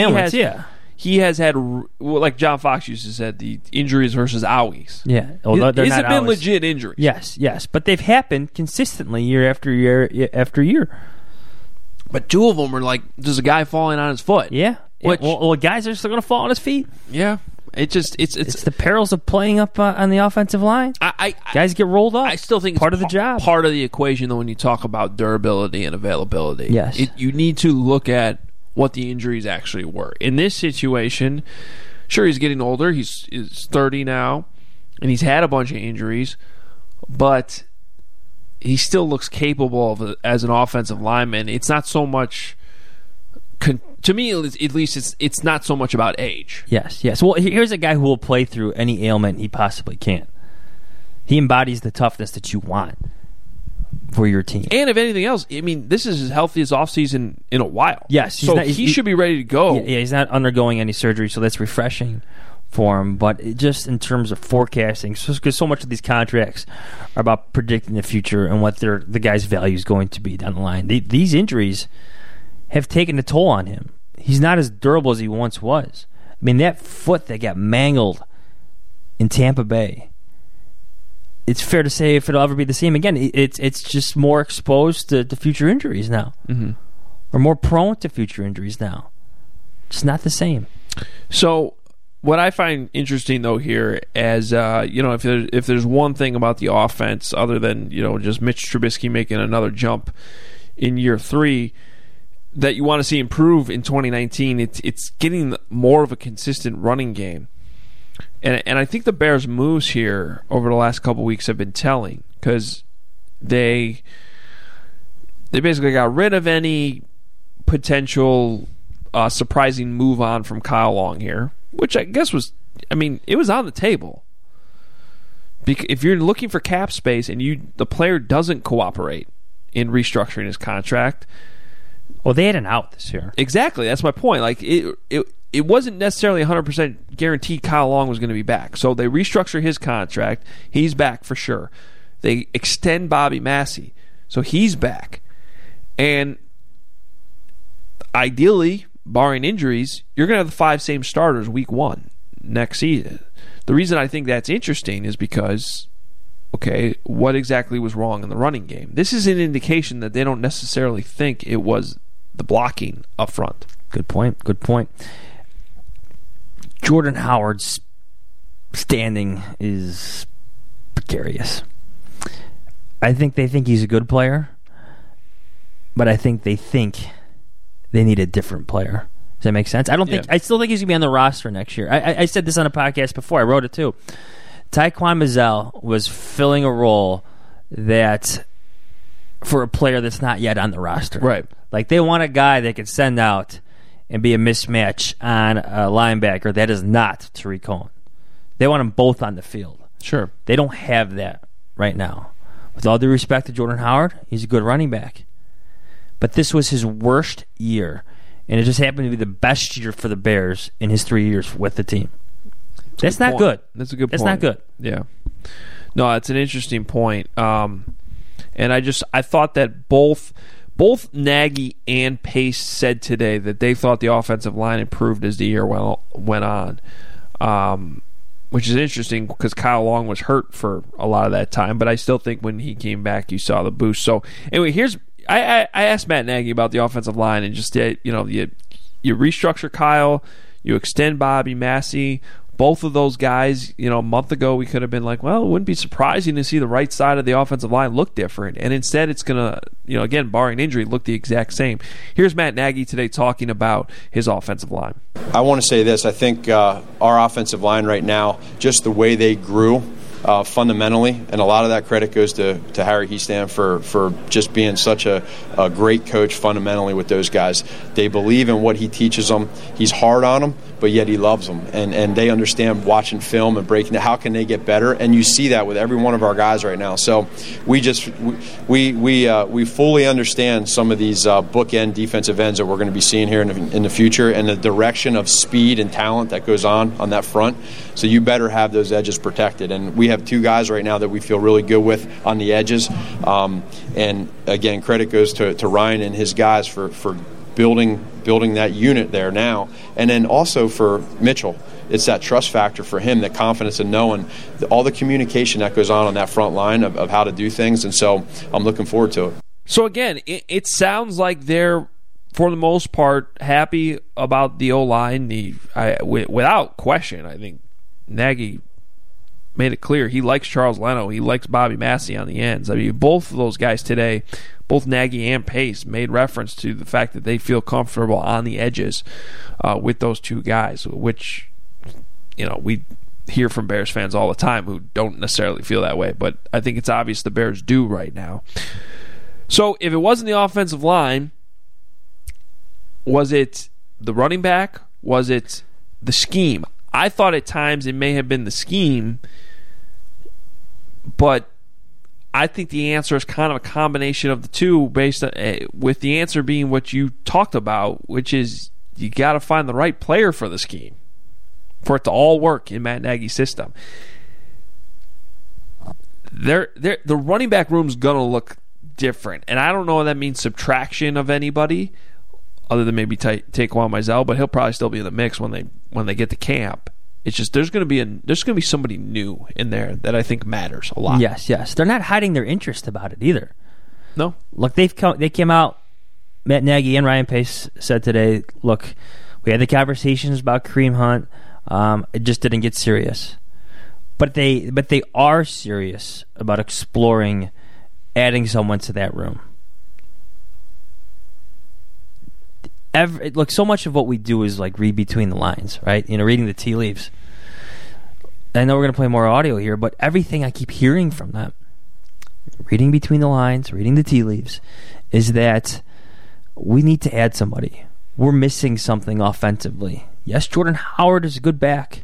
has had, like John Fox used to say, the injuries versus owies. Yeah. Although these have been legit injuries. Yes. But they've happened consistently year after year after year. But 2 of them were like just a guy falling on his foot. Yeah. Which, well, guys are still going to fall on his feet. Yeah. It just it's the perils of playing up on the offensive line. Guys get rolled up. I still think it's part of the job, part of the equation, though, when you talk about durability and availability. Yes. You need to look at what the injuries actually were. In this situation, sure, he's getting older. He's 30 now, and he's had a bunch of injuries, but he still looks capable as an offensive lineman. It's not so much, to me at least, it's not so much about age. Yes. Well, here's a guy who will play through any ailment he possibly can. He embodies the toughness that you want for your team. And if anything else, I mean, this is his healthiest offseason in a while. Yes. He should be ready to go. Yeah, he's not undergoing any surgery, so that's refreshing for him. But just in terms of forecasting, because so much of these contracts are about predicting the future and what the guy's value is going to be down the line. These injuries have taken a toll on him. he's not as durable as he once was. I mean, that foot that got mangled in Tampa Bay, it's fair to say if it'll ever be the same again, it's just more exposed to future injuries now. Mm-hmm. Or more prone to future injuries now. It's not the same. So what I find interesting, though, here, as if there's one thing about the offense other than, just Mitch Trubisky making another jump in year three that you want to see improve in 2019, it's getting more of a consistent running game. And I think the Bears' moves here over the last couple weeks have been telling, because they basically got rid of any potential surprising move on from Kyle Long here, which I guess it was on the table. If you're looking for cap space and the player doesn't cooperate in restructuring his contract, well, they had an out this year. Exactly, that's my point. Like it wasn't necessarily 100% guaranteed Kyle Long was going to be back. So they restructure his contract. He's back for sure. They extend Bobby Massey. So he's back. And ideally, barring injuries, you're going to have the five same starters week one next season. The reason I think that's interesting is because, what exactly was wrong in the running game? This is an indication that they don't necessarily think it was the blocking up front. Good point. Jordan Howard's standing is precarious. I think they think he's a good player, but I think they think they need a different player. Does that make sense? I still think he's going to be on the roster next year. I said this on a podcast before. I wrote it too. Tyquan Mizell was filling a role that for a player that's not yet on the roster. Right. Like, they want a guy they can send out and be a mismatch on a linebacker. That is not Tariq Cohen. They want them both on the field. Sure. They don't have that right now. With all due respect to Jordan Howard, he's a good running back. But this was his worst year, and it just happened to be the best year for the Bears in his 3 years with the team. That's not good. That's a good point. That's not good. Yeah. No, it's an interesting point. And I thought that both Nagy and Pace said today that they thought the offensive line improved as the year went on, which is interesting because Kyle Long was hurt for a lot of that time, but I still think when he came back, you saw the boost. So anyway, I asked Matt Nagy about the offensive line and just you restructure Kyle, you extend Bobby Massey, both of those guys. A month ago we could have been like, well, it wouldn't be surprising to see the right side of the offensive line look different, and instead it's going to, again, barring injury, look the exact same. Here's Matt Nagy today talking about his offensive line. I want to say this. I think our offensive line right now, just the way they grew, fundamentally, and a lot of that credit goes to Harry Heastand for just being such a great coach fundamentally with those guys. They believe in what he teaches them. He's hard on them, but yet he loves them. And they understand watching film and breaking down how can they get better, and you see that with every one of our guys right now. So we fully understand some of these bookend defensive ends that we're going to be seeing here in the future, and the direction of speed and talent that goes on that front. So you better have those edges protected, and we have two guys right now that we feel really good with on the edges, and again, credit goes to Ryan and his guys for building that unit there now, and then also for Mitchell. It's that trust factor for him, the confidence in knowing all the communication that goes on that front line of how to do things, and so I'm looking forward to it. So again, it sounds like they're, for the most part, happy about the O-line. Without question, I think Nagy made it clear he likes Charles Leno, he likes Bobby Massey on the ends. I mean, both of those guys today, both Nagy and Pace, made reference to the fact that they feel comfortable on the edges with those two guys, which we hear from Bears fans all the time who don't necessarily feel that way, but I think it's obvious the Bears do right now. So if it wasn't the offensive line, was it the running back? Was it the scheme? I thought at times it may have been the scheme, but I think the answer is kind of a combination of the two, based on, with the answer being what you talked about, which is you got to find the right player for the scheme for it to all work in Matt Nagy's system. The running back room's going to look different, and I don't know if that means subtraction of anybody other than maybe Tanquan Mizell, but he'll probably still be in the mix when they get to camp. It's just there's going to be somebody new in there that I think matters a lot. Yes. They're not hiding their interest about it either. No. Look, they came out, Matt Nagy and Ryan Pace said today, look, we had the conversations about Kareem Hunt. It just didn't get serious. But they are serious about exploring adding someone to that room. Look, so much of what we do is like read between the lines, right? You know, reading the tea leaves. I know we're going to play more audio here, but everything I keep hearing from them, reading between the lines, reading the tea leaves, is that we need to add somebody. We're missing something offensively. Yes, Jordan Howard is a good back,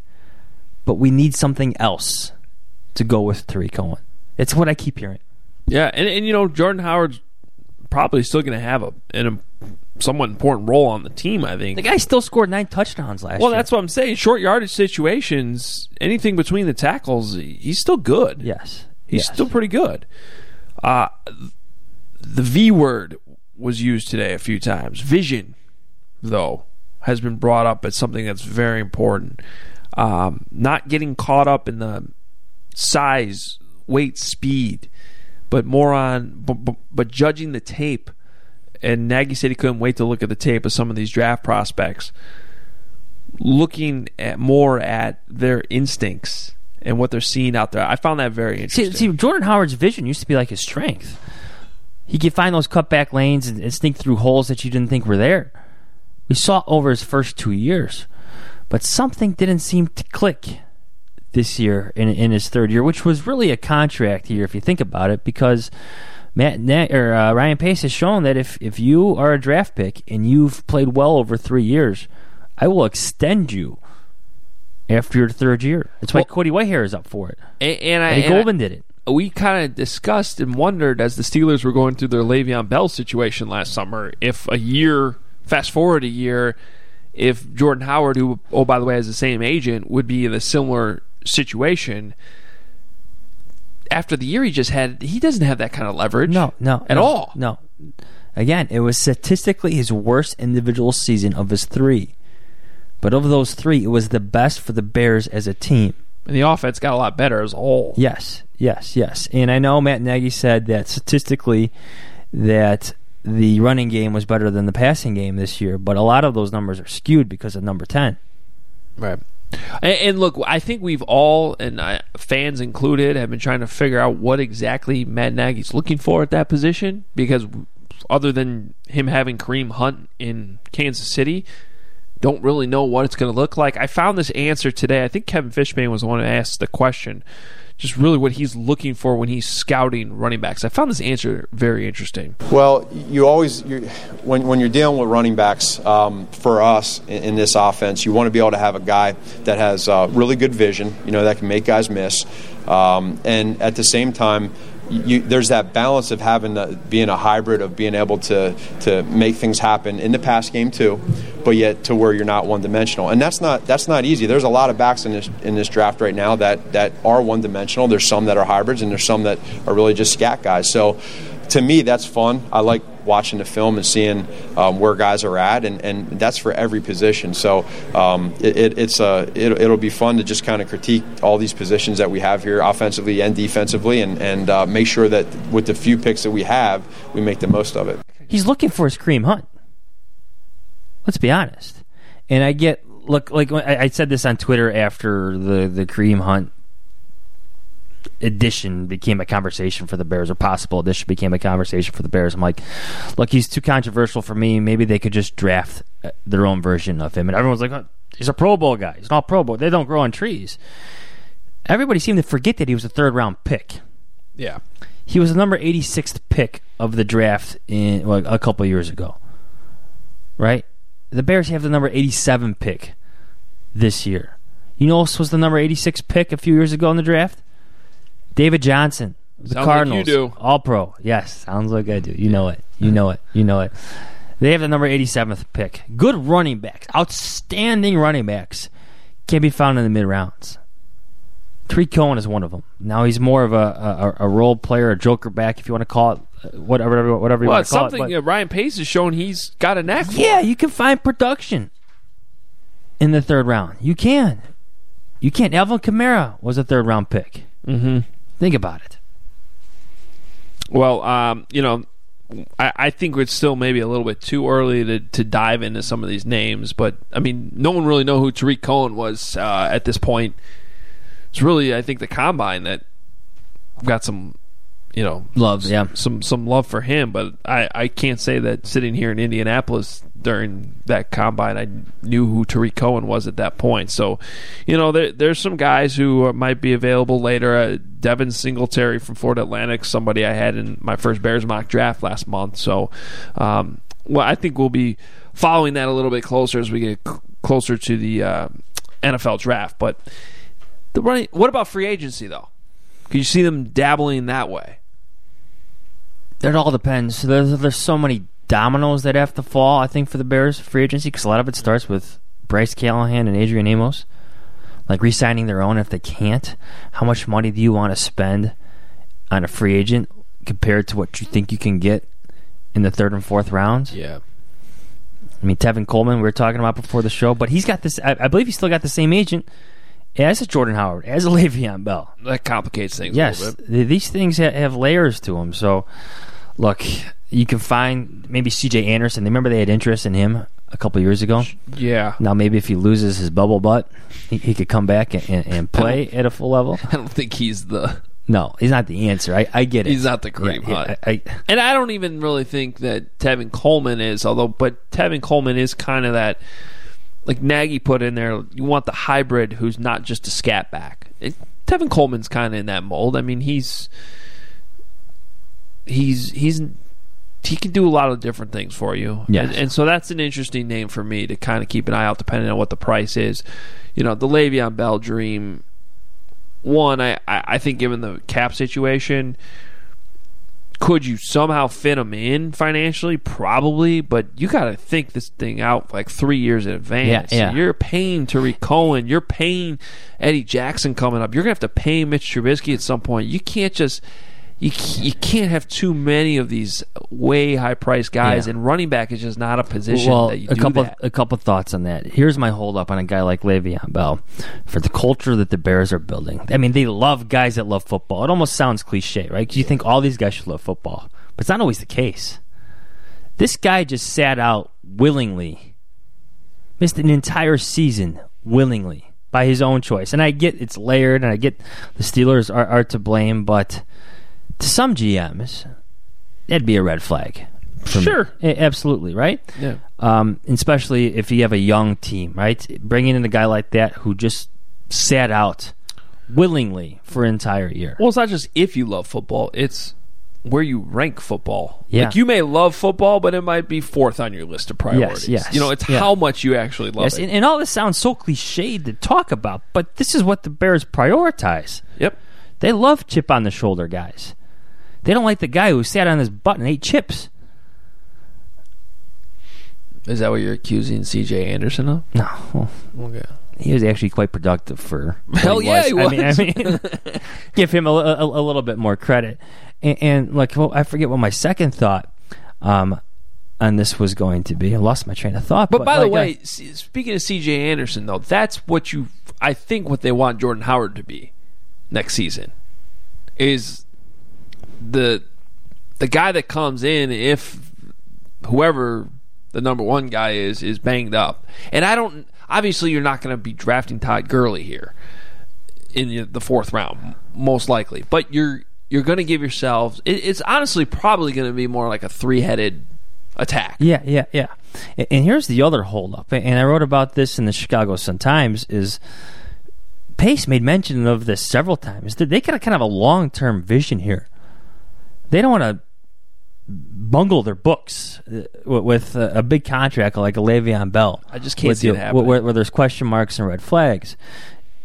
but we need something else to go with Tariq Cohen. It's what I keep hearing. Yeah, and you know, Jordan Howard's probably still going to have somewhat important role on the team, I think. The guy still scored 9 touchdowns last year. Well, that's what I'm saying. Short yardage situations, anything between the tackles, he's still good. Yes. He's still pretty good. The V word was used today a few times. Vision, though, has been brought up as something that's very important. Not getting caught up in the size, weight, speed, but judging the tape. And Nagy said he couldn't wait to look at the tape of some of these draft prospects, looking at more at their instincts and what they're seeing out there. I found that very interesting. See, Jordan Howard's vision used to be like his strength. He could find those cutback lanes and sneak through holes that you didn't think were there. We saw it over his first 2 years. But something didn't seem to click this year in his third year, which was really a contract year if you think about it, because Ryan Pace has shown that if you are a draft pick and you've played well over 3 years, I will extend you after your third year. That's why Cody Whitehair is up for it. Eddie Goldman did it. We kind of discussed and wondered as the Steelers were going through their Le'Veon Bell situation last summer, if fast forward a year, if Jordan Howard, who, oh, by the way, has the same agent, would be in a similar situation. After the year he just had, he doesn't have that kind of leverage. No, at all. No. Again, it was statistically his worst individual season of his 3. But of those 3, it was the best for the Bears as a team. And the offense got a lot better as a whole. Yes. And I know Matt Nagy said that statistically that the running game was better than the passing game this year, but a lot of those numbers are skewed because of number 10. Right. And look, I think we've all, and fans included, have been trying to figure out what exactly Matt Nagy's looking for at that position, because other than him having Kareem Hunt in Kansas City, don't really know what it's going to look like. I found this answer today. I think Kevin Fishbane was the one who asked the question, just really what he's looking for when he's scouting running backs. I found this answer very interesting. Well, when you're dealing with running backs, for us in this offense, you want to be able to have a guy that has really good vision, you know, that can make guys miss, and at the same time, there's that balance of being a hybrid of being able to make things happen in the pass game too, but yet to where you're not one dimensional, and that's not easy. There's a lot of backs in this draft right now that are one dimensional. There's some that are hybrids, and there's some that are really just scat guys. So, to me, that's fun. I like watching the film and seeing where guys are at, and that's for every position. So it'll be fun to just kind of critique all these positions that we have here, offensively and defensively, and make sure that with the few picks that we have, we make the most of it. He's looking for his Kareem Hunt. Let's be honest. And I get, look, like I said this on Twitter after the Kareem Hunt addition became a conversation for the Bears, or possible addition became a conversation for the Bears. I'm like, look, he's too controversial for me. Maybe they could just draft their own version of him. And everyone's like, oh, he's a Pro Bowl guy. He's not Pro Bowl. They don't grow on trees. Everybody seemed to forget that he was a third-round pick. Yeah. He was the number 86th pick of the draft a couple years ago. Right? The Bears have the number 87 pick this year. You know this was the number 86 pick a few years ago in the draft? David Johnson, the sounds Cardinals, like you do. All-Pro. Yes, sounds like I do. You know it. They have the number 87th pick. Good running backs, outstanding running backs, can be found in the mid-rounds. Tariq Cohen is one of them. Now he's more of a role player, a joker back, if you want to call it whatever you want to call it. Well, something Ryan Pace has shown he's got a knack for. Yeah, you can find production in the third round. You can. You can't. Alvin Kamara was a third-round pick. Mm-hmm. Think about it. Well, I think it's still maybe a little bit too early to dive into some of these names, but, I mean, no one really knows who Tariq Cohen was at this point. It's really, I think, the combine that got some, love, some love for him, but I can't say that sitting here in Indianapolis during that combine, I knew who Tariq Cohen was at that point. So, there's some guys who might be available later. Devin Singletary from Florida Atlantic, somebody I had in my first Bears mock draft last month. So, I think we'll be following that a little bit closer as we get closer to the NFL draft. But what about free agency, though? Can you see them dabbling that way? It all depends. There's so many dominoes that have to fall, I think, for the Bears free agency, because a lot of it starts with Bryce Callahan and Adrian Amos, like re-signing their own if they can't. How much money do you want to spend on a free agent compared to what you think you can get in the third and fourth rounds? Yeah. I mean, Tevin Coleman, we were talking about before the show, but he's got this. I believe he's still got the same agent. As a Jordan Howard, as a Le'Veon Bell. That complicates things a little bit. Yes, these things have layers to them. So, look, you can find maybe C.J. Anderson. Remember they had interest in him a couple years ago? Yeah. Now maybe if he loses his bubble butt, he could come back and play at a full level. I don't think he's the... No, he's not the answer. I get it. He's not the Kareem Hunt. And I don't even really think that Tevin Coleman is, but Tevin Coleman is kind of that... Like Nagy put in there, you want the hybrid who's not just a scat back. Tevin Coleman's kind of in that mold. I mean, he can do a lot of different things for you. Yes. And so that's an interesting name for me to kind of keep an eye out, depending on what the price is. The Le'Veon Bell dream. One, I think, given the cap situation, could you somehow fit him in financially? Probably, but you got to think this thing out like 3 years in advance. Yeah. You're paying Tariq Cohen. You're paying Eddie Jackson coming up. You're going to have to pay Mitch Trubisky at some point. You can't just you can't have too many of these way high-priced guys, and running back is just not a position that you do that. A couple thoughts on that. Here's my hold-up on a guy like Le'Veon Bell for the culture that the Bears are building. I mean, they love guys that love football. It almost sounds cliche, right? Because you think all these guys should love football, but it's not always the case. This guy just sat out willingly, missed an entire season willingly by his own choice. And I get it's layered, and I get the Steelers are to blame, but... To some GMs, that'd be a red flag. Sure. Absolutely, right? Yeah. Especially if you have a young team, right? Bringing in a guy like that who just sat out willingly for an entire year. Well, it's not just if you love football. It's where you rank football. Yeah. Like, you may love football, but it might be fourth on your list of priorities. Yes. It's how much you actually love it. And all this sounds so cliched to talk about, but this is what the Bears prioritize. Yep. They love chip-on-the-shoulder guys. They don't like the guy who sat on his butt and ate chips. Is that what you're accusing C.J. Anderson of? No. Well, okay. He was actually quite productive for... Hell yeah, he was. I mean give him a little bit more credit. And I forget what my second thought on this was going to be. I lost my train of thought. But by the way, speaking of C.J. Anderson, though, that's what I think what they want Jordan Howard to be next season, is the guy that comes in if whoever the number one guy is banged up. And obviously you're not going to be drafting Todd Gurley here in the fourth round, most likely. But you're going to give yourselves... It's honestly probably going to be more like a three-headed attack. Yeah. And here's the other holdup, and I wrote about this in the Chicago Sun-Times, is... Pace made mention of this several times. They got kind of a long-term vision here. They don't want to bungle their books with a big contract like a Le'Veon Bell. I just can't see it happening. Where there's question marks and red flags.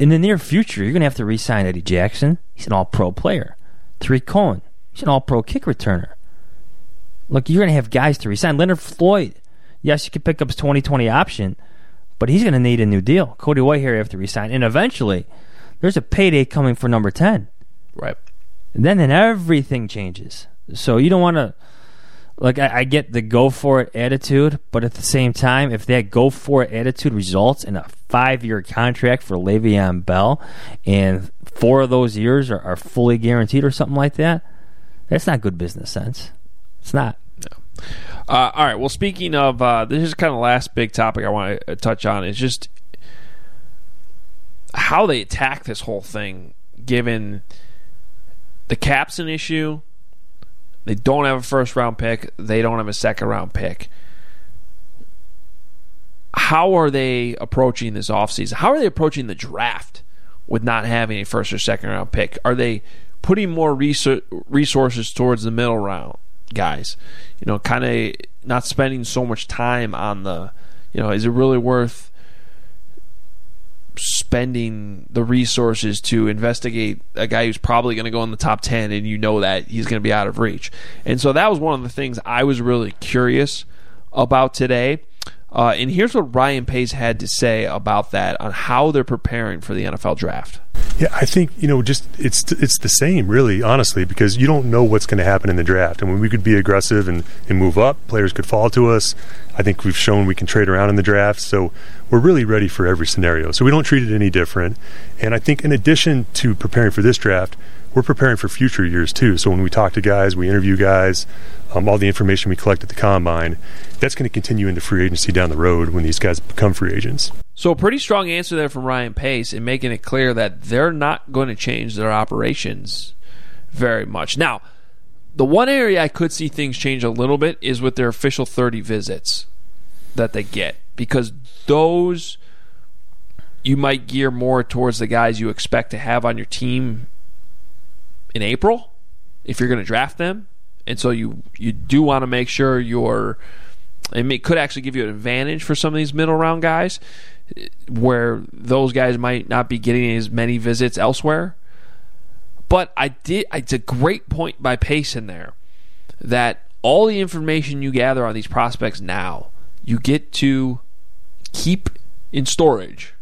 In the near future, you're going to have to re-sign Eddie Jackson. He's an all-pro player. Tariq Cohen. He's an all-pro kick returner. Look, you're going to have guys to re-sign. Leonard Floyd. Yes, you could pick up his 2020 option, but he's going to need a new deal. Cody Whitehair, you have to resign. And eventually, there's a payday coming for number 10. Right. And then everything changes. So you don't want to... Like, I get the go-for-it attitude, but at the same time, if that go-for-it attitude results in a 5-year contract for Le'Veon Bell and 4 of those years are fully guaranteed or something like that, that's not good business sense. It's not. No. All right, well, speaking of... this is kind of the last big topic I want to touch on. It's just how they attack this whole thing, given the cap's an issue... They don't have a first-round pick. They don't have a second-round pick. How are they approaching this offseason? How are they approaching the draft with not having a first- or second-round pick? Are they putting more resources towards the middle-round guys? You know, kind of not spending so much time on the, you know, is it really worth spending the resources to investigate a guy who's probably going to go in the top 10 and you know that he's going to be out of reach? And so that was one of the things I was really curious about today. And here's what Ryan Pace had to say about that on how they're preparing for the NFL draft. Yeah, I think, you know, just it's the same, really, honestly, because you don't know what's going to happen in the draft. I mean, we could be aggressive and move up. Players could fall to us. I think we've shown we can trade around in the draft. So we're really ready for every scenario. So we don't treat it any different. And I think in addition to preparing for this draft, we're preparing for future years, too. So when we talk to guys, we interview guys, all the information we collect at the Combine, that's going to continue into free agency down the road when these guys become free agents. So a pretty strong answer there from Ryan Pace in making it clear that they're not going to change their operations very much. Now, the one area I could see things change a little bit is with their official 30 visits that they get, because those you might gear more towards the guys you expect to have on your team in April if you're going to draft them. And so you do want to make sure you're... It could actually give you an advantage for some of these middle-round guys where those guys might not be getting as many visits elsewhere. But it's a great point by Pace in there that all the information you gather on these prospects now, you get to keep in storage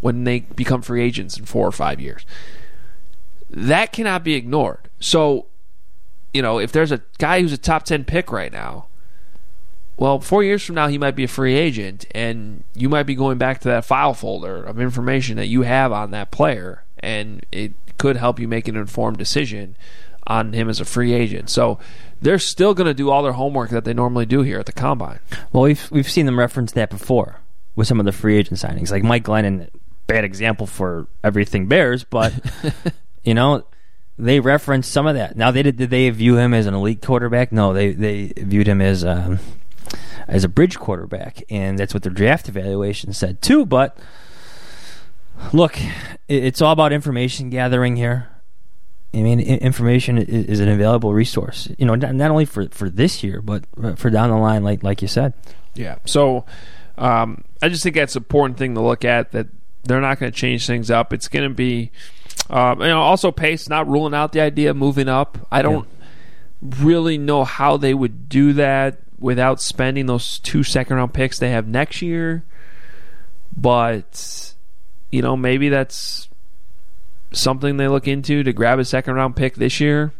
when they become free agents in 4 or 5 years. That cannot be ignored. So, you know, if there's a guy who's a top 10 pick right now, well, 4 years from now, he might be a free agent, and you might be going back to that file folder of information that you have on that player, and it could help you make an informed decision on him as a free agent. So they're still going to do all their homework that they normally do here at the Combine. Well, we've seen them reference that before with some of the free agent signings. Like Mike Glennon, bad example for everything Bears, but, you know, they referenced some of that. Now, did they view him as an elite quarterback? No, they viewed him as a bridge quarterback, and that's what their draft evaluation said too. But look, it's all about information gathering here. I mean, information is an invaluable resource, you know, not only for this year, but for down the line, like you said. Yeah, so I just think that's an important thing to look at, that they're not going to change things up. It's going to be also Pace not ruling out the idea of moving up. I don't really know how they would do that without spending those 2 second-round picks they have next year. But, you know, maybe that's something they look into, to grab a second-round pick this year.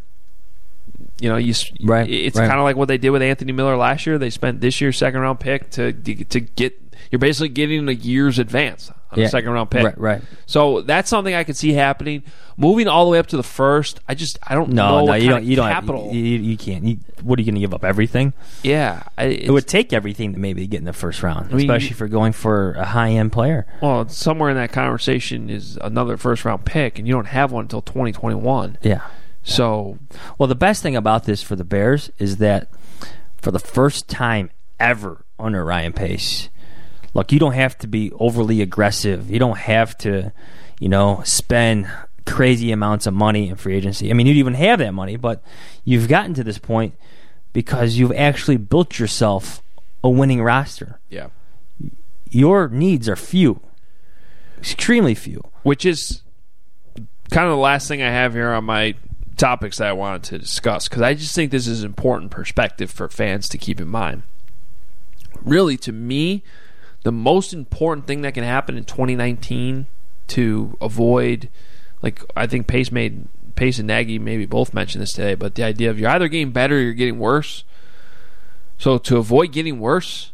You know, it's kind of like what they did with Anthony Miller last year. They spent this year's second-round pick to get... You're basically getting a year's advance on a second-round pick. Right. So that's something I could see happening. Moving all the way up to the first, I don't know what kind of capital. You can't. What are you going to give up? Everything? Yeah. It would take everything to maybe get in the first round, especially if you're going for a high-end player. Well, somewhere in that conversation is another first-round pick, and you don't have one until 2021. Yeah. So, well, the best thing about this for the Bears is that for the first time ever under Ryan Pace, look, you don't have to be overly aggressive. You don't have to, you know, spend crazy amounts of money in free agency. I mean, you'd even have that money, but you've gotten to this point because you've actually built yourself a winning roster. Yeah. Your needs are few, extremely few. Which is kind of the last thing I have here on my topics that I wanted to discuss, because I just think this is an important perspective for fans to keep in mind. Really, to me, the most important thing that can happen in 2019 to avoid, like I think Pace made Pace and Nagy maybe both mentioned this today, but the idea of you're either getting better or you're getting worse. So to avoid getting worse,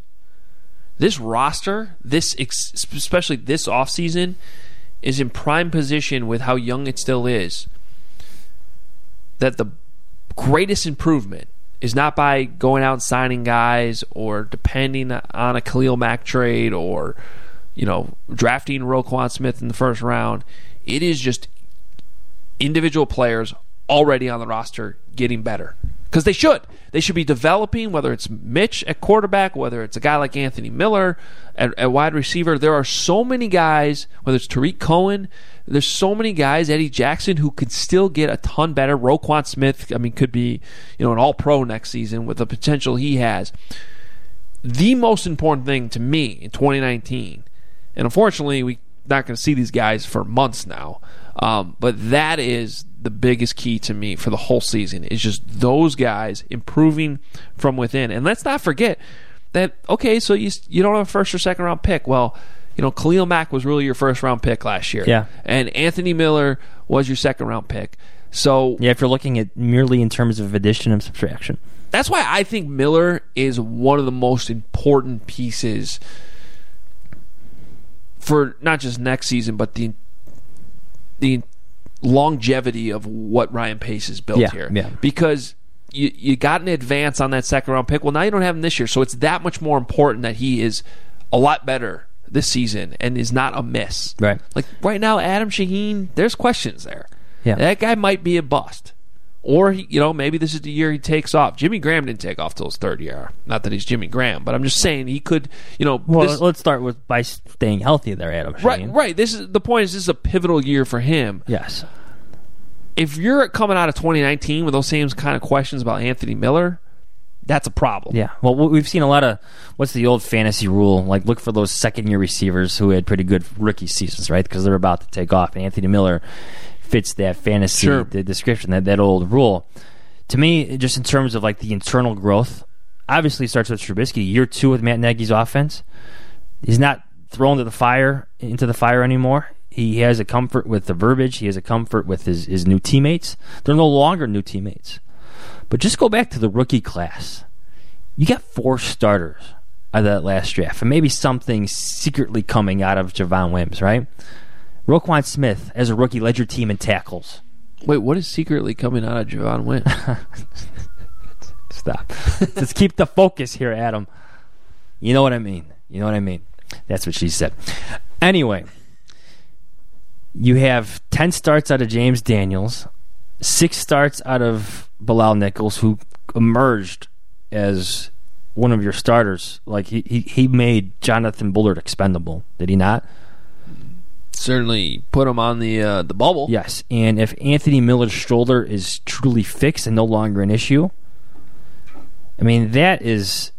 this roster, especially this offseason, is in prime position with how young it still is, that the greatest improvement is not by going out and signing guys or depending on a Khalil Mack trade or, you know, drafting Roquan Smith in the first round. It is just individual players already on the roster getting better. Because they should. They should be developing, whether it's Mitch at quarterback, whether it's a guy like Anthony Miller at wide receiver. There are so many guys, whether it's Tariq Cohen, there's so many guys, Eddie Jackson, who could still get a ton better. Roquan Smith, I mean, could be, you know, an all-pro next season with the potential he has. The most important thing to me in 2019, and unfortunately we're not going to see these guys for months now, but that is the biggest key to me for the whole season, is just those guys improving from within. And let's not forget that, okay, so you don't have a first or second round pick. Well, you know, Khalil Mack was really your first round pick last year. Yeah. And Anthony Miller was your second round pick. So yeah, if you're looking at merely in terms of addition and subtraction. That's why I think Miller is one of the most important pieces for not just next season, but the longevity of what Ryan Pace has built here. Yeah. Because you got an advance on that second round pick. Well, now you don't have him this year, so it's that much more important that he is a lot better this season and is not a miss. Right. Like right now, Adam Shaheen, there's questions there. Yeah. That guy might be a bust. Or, you know, maybe this is the year he takes off. Jimmy Graham didn't take off till his third year. Not that he's Jimmy Graham, but I'm just saying he could, you know. Well, let's start with by staying healthy there, Adam. Right, right. This is a pivotal year for him. Yes. If you're coming out of 2019 with those same kind of questions about Anthony Miller, that's a problem. Yeah. Well, we've seen a lot of, what's the old fantasy rule? Like, look for those second-year receivers who had pretty good rookie seasons, right? Because they're about to take off. And Anthony Miller fits that fantasy, sure, the description, that old rule. To me, just in terms of like the internal growth, obviously starts with Trubisky. Year two with Matt Nagy's offense, he's not thrown into the fire anymore. He has a comfort with the verbiage. He has a comfort with his new teammates. They're no longer new teammates. But just go back to the rookie class. You got four starters out of that last draft, and maybe something secretly coming out of Javon Wims, right? Roquan Smith, as a rookie, led your team in tackles. Wait, what is secretly coming out of Javon Wims? Stop. Let's keep the focus here, Adam. You know what I mean. That's what she said. Anyway, you have 10 starts out of James Daniels, 6 starts out of Bilal Nichols, who emerged as one of your starters. Like, he made Jonathan Bullard expendable, did he not? Certainly put him on the bubble. Yes, and if Anthony Miller's shoulder is truly fixed and no longer an issue, I mean, that is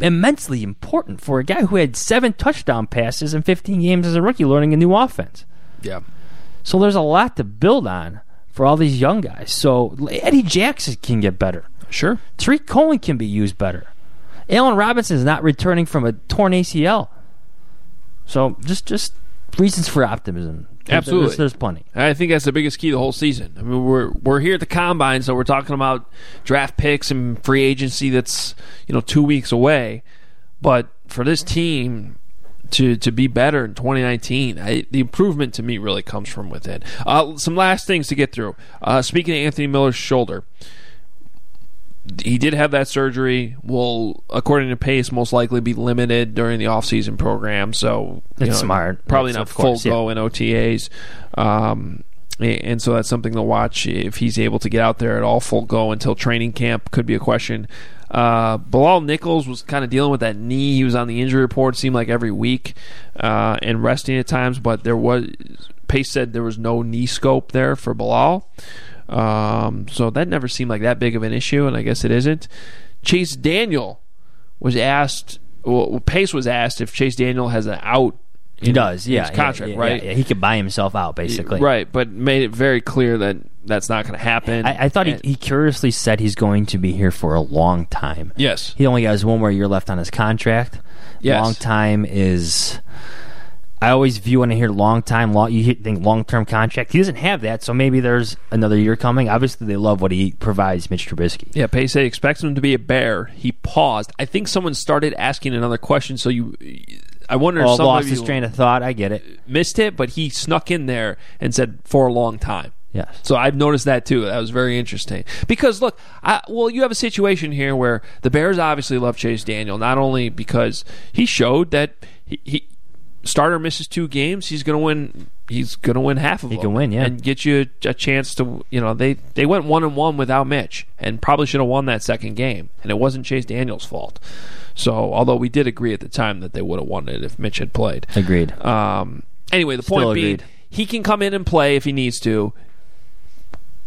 immensely important for a guy who had 7 touchdown passes in 15 games as a rookie learning a new offense. Yeah. So there's a lot to build on for all these young guys. So Eddie Jackson can get better. Sure. Tariq Cohen can be used better. Allen Robinson is not returning from a torn ACL. So just reasons for optimism. Absolutely. There's plenty. I think that's the biggest key the whole season. I mean, we're here at the Combine, so we're talking about draft picks and free agency that's, you know, 2 weeks away. But for this team to be better in 2019, the improvement to me really comes from within. Some last things to get through. Speaking of Anthony Miller's shoulder, he did have that surgery. Will, according to Pace, most likely be limited during the offseason program. So it's smart. Probably not full go in OTAs. And so that's something to watch if he's able to get out there at all full go until training camp. Could be a question. Bilal Nichols was kind of dealing with that knee. He was on the injury report, seemed like every week, and resting at times. But Pace said there was no knee scope there for Bilal. So that never seemed like that big of an issue, and I guess it isn't. Chase Daniel was asked. Well, Pace was asked if Chase Daniel has an out. He does, yeah. His contract, right? Yeah, he could buy himself out, basically. Right, but made it very clear that that's not going to happen. I thought he curiously said he's going to be here for a long time. Yes, he only has one more year left on his contract. Yes. Long time is I always view when I hear long-term contract. He doesn't have that, so maybe there's another year coming. Obviously, they love what he provides, Mitch Trubisky. Yeah, Pace expects him to be a Bear. He paused. I think someone started asking another question, so you... I wonder if somebody lost his train of thought. I get it. Missed it, but he snuck in there and said, for a long time. Yes. So I've noticed that, too. That was very interesting. Because, look, you have a situation here where the Bears obviously love Chase Daniel, not only because he showed that he starter misses 2 games, he's going to win. He's going to win half of them. He can win, yeah. And get you a chance to, they went 1-1 without Mitch and probably should have won that second game. And it wasn't Chase Daniel's fault. So, although we did agree at the time that they would have won it if Mitch had played. Agreed. Anyway, the point being, he can come in and play if he needs to.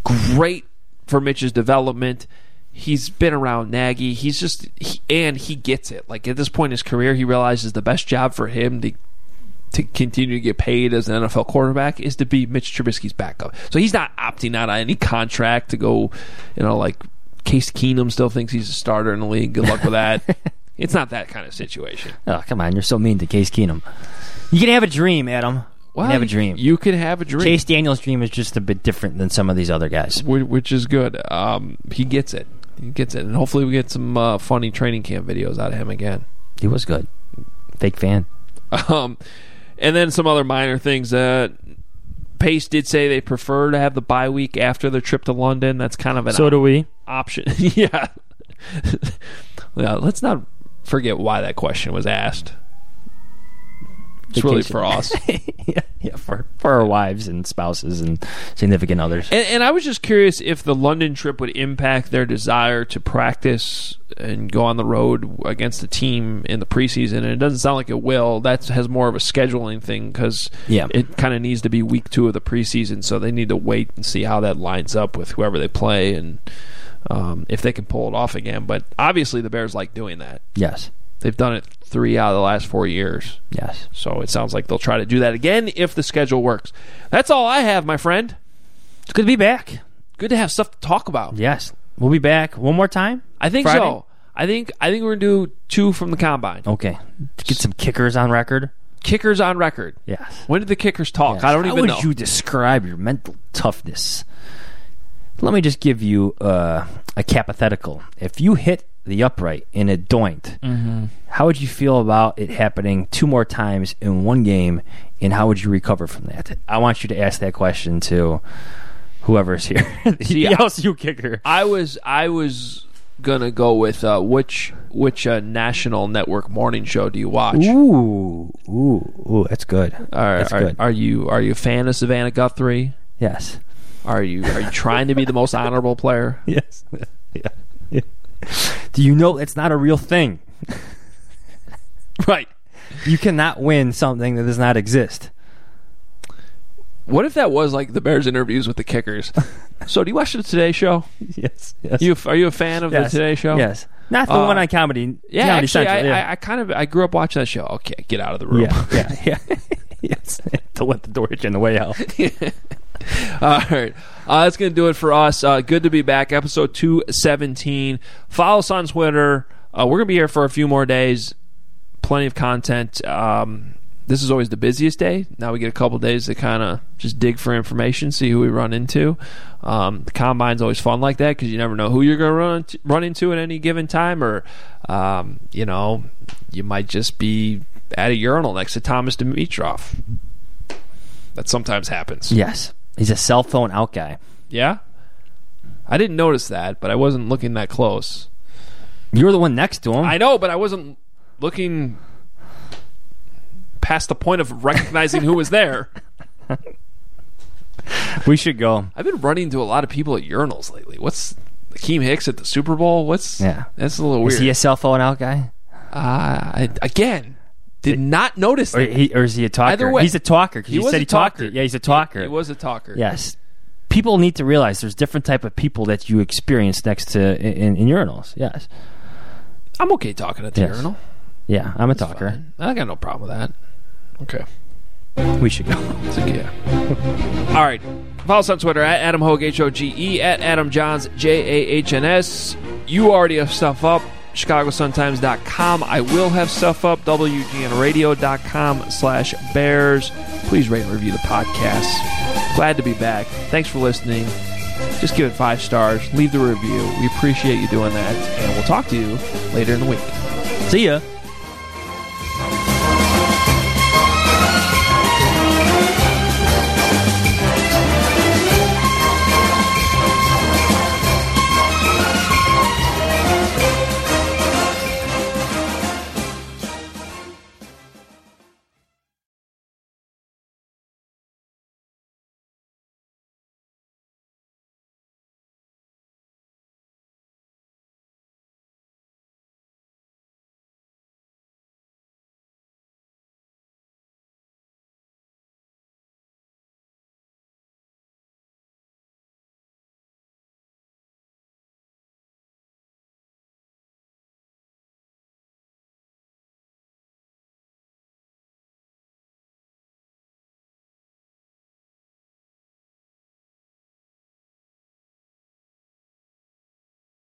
Great for Mitch's development. He's been around Nagy. He's just, and he gets it. Like, at this point in his career, he realizes the best job for him to continue to get paid as an NFL quarterback is to be Mitch Trubisky's backup. So he's not opting out on any contract to go, Case Keenum still thinks he's a starter in the league. Good luck with that. It's not that kind of situation. Oh, come on. You're so mean to Case Keenum. You can have a dream, Adam. Well, you can have a dream. You can have a dream. Chase Daniel's dream is just a bit different than some of these other guys. Which is good. He gets it. And hopefully we get some funny training camp videos out of him again. He was good. Fake fan. And then some other minor things. Pace did say they prefer to have the bye week after their trip to London. That's kind of an option. Yeah. Let's not forget why that question was asked. It's vacation. Really for us. yeah, for our wives and spouses and significant others. And I was just curious if the London trip would impact their desire to practice and go on the road against the team in the preseason, and it doesn't sound like it will. That has more of a scheduling thing because it kind of needs to be week 2 of the preseason, so they need to wait and see how that lines up with whoever they play and if they can pull it off again. But obviously the Bears like doing that. Yes. They've done it 3 out of the last 4 years. Yes. So it sounds like they'll try to do that again if the schedule works. That's all I have, my friend. It's good to be back. Good to have stuff to talk about. Yes. We'll be back one more time? I think Friday? So. I think we're going to do 2 from the Combine. Okay. Get some kickers on record. Yes. When did the kickers talk? Yes. I don't even know. How would you describe your mental toughness? Let me just give you a hypothetical. If you hit the upright in a doint, how would you feel about it happening 2 more times in 1 game, and how would you recover from that? I want you to ask that question to whoever's here. See, the LSU kicker. I was gonna go with which national network morning show do you watch? Ooh, that's good. All right. Are you a fan of Savannah Guthrie? Yes. Are you trying to be the most honorable player? Yes. Yeah. Do you know it's not a real thing? Right. You cannot win something that does not exist. What if that was like the Bears interviews with the kickers? So do you watch the Today Show? Yes. Are you a fan of the Today Show? Yes. Not the one on Comedy. Yeah, Comedy Central. I grew up watching that show. Okay, get out of the room. Yeah. Yes. To let the door hit you on the way out. All right. That's going to do it for us. Good to be back. Episode 217. Follow us on Twitter. We're going to be here for a few more days. Plenty of content. This is always the busiest day. Now we get a couple days to kind of just dig for information, see who we run into. The Combine's always fun like that because you never know who you're going to run into at any given time, or you might just be at a urinal next to Thomas Dimitroff. That sometimes happens. Yes. He's a cell phone out guy. Yeah? I didn't notice that, but I wasn't looking that close. You were the one next to him. I know, but I wasn't looking past the point of recognizing who was there. We should go. I've been running into a lot of people at urinals lately. What's Akeem Hicks at the Super Bowl? That's a little weird. Is he a cell phone out guy? Again. Did not notice that. Or is he a talker? Either way. He's a talker. He said he talked. Yeah, he's a talker. He was a talker. Yes. People need to realize there's different type of people that you experience next to in urinals. Yes. I'm okay talking at the urinal. Yeah, I'm a talker. Fine. I got no problem with that. Okay. We should go. All right. Follow us on Twitter at Adam Hoge, H-O-G-E, at Adam Johns, J-A-H-N-S. You already have stuff up. ChicagoSunTimes.com. I will have stuff up. WGNRadio.com/Bears. Please rate and review the podcast. Glad to be back. Thanks for listening. Just give it 5 stars. Leave the review. We appreciate you doing that. And we'll talk to you later in the week. See ya.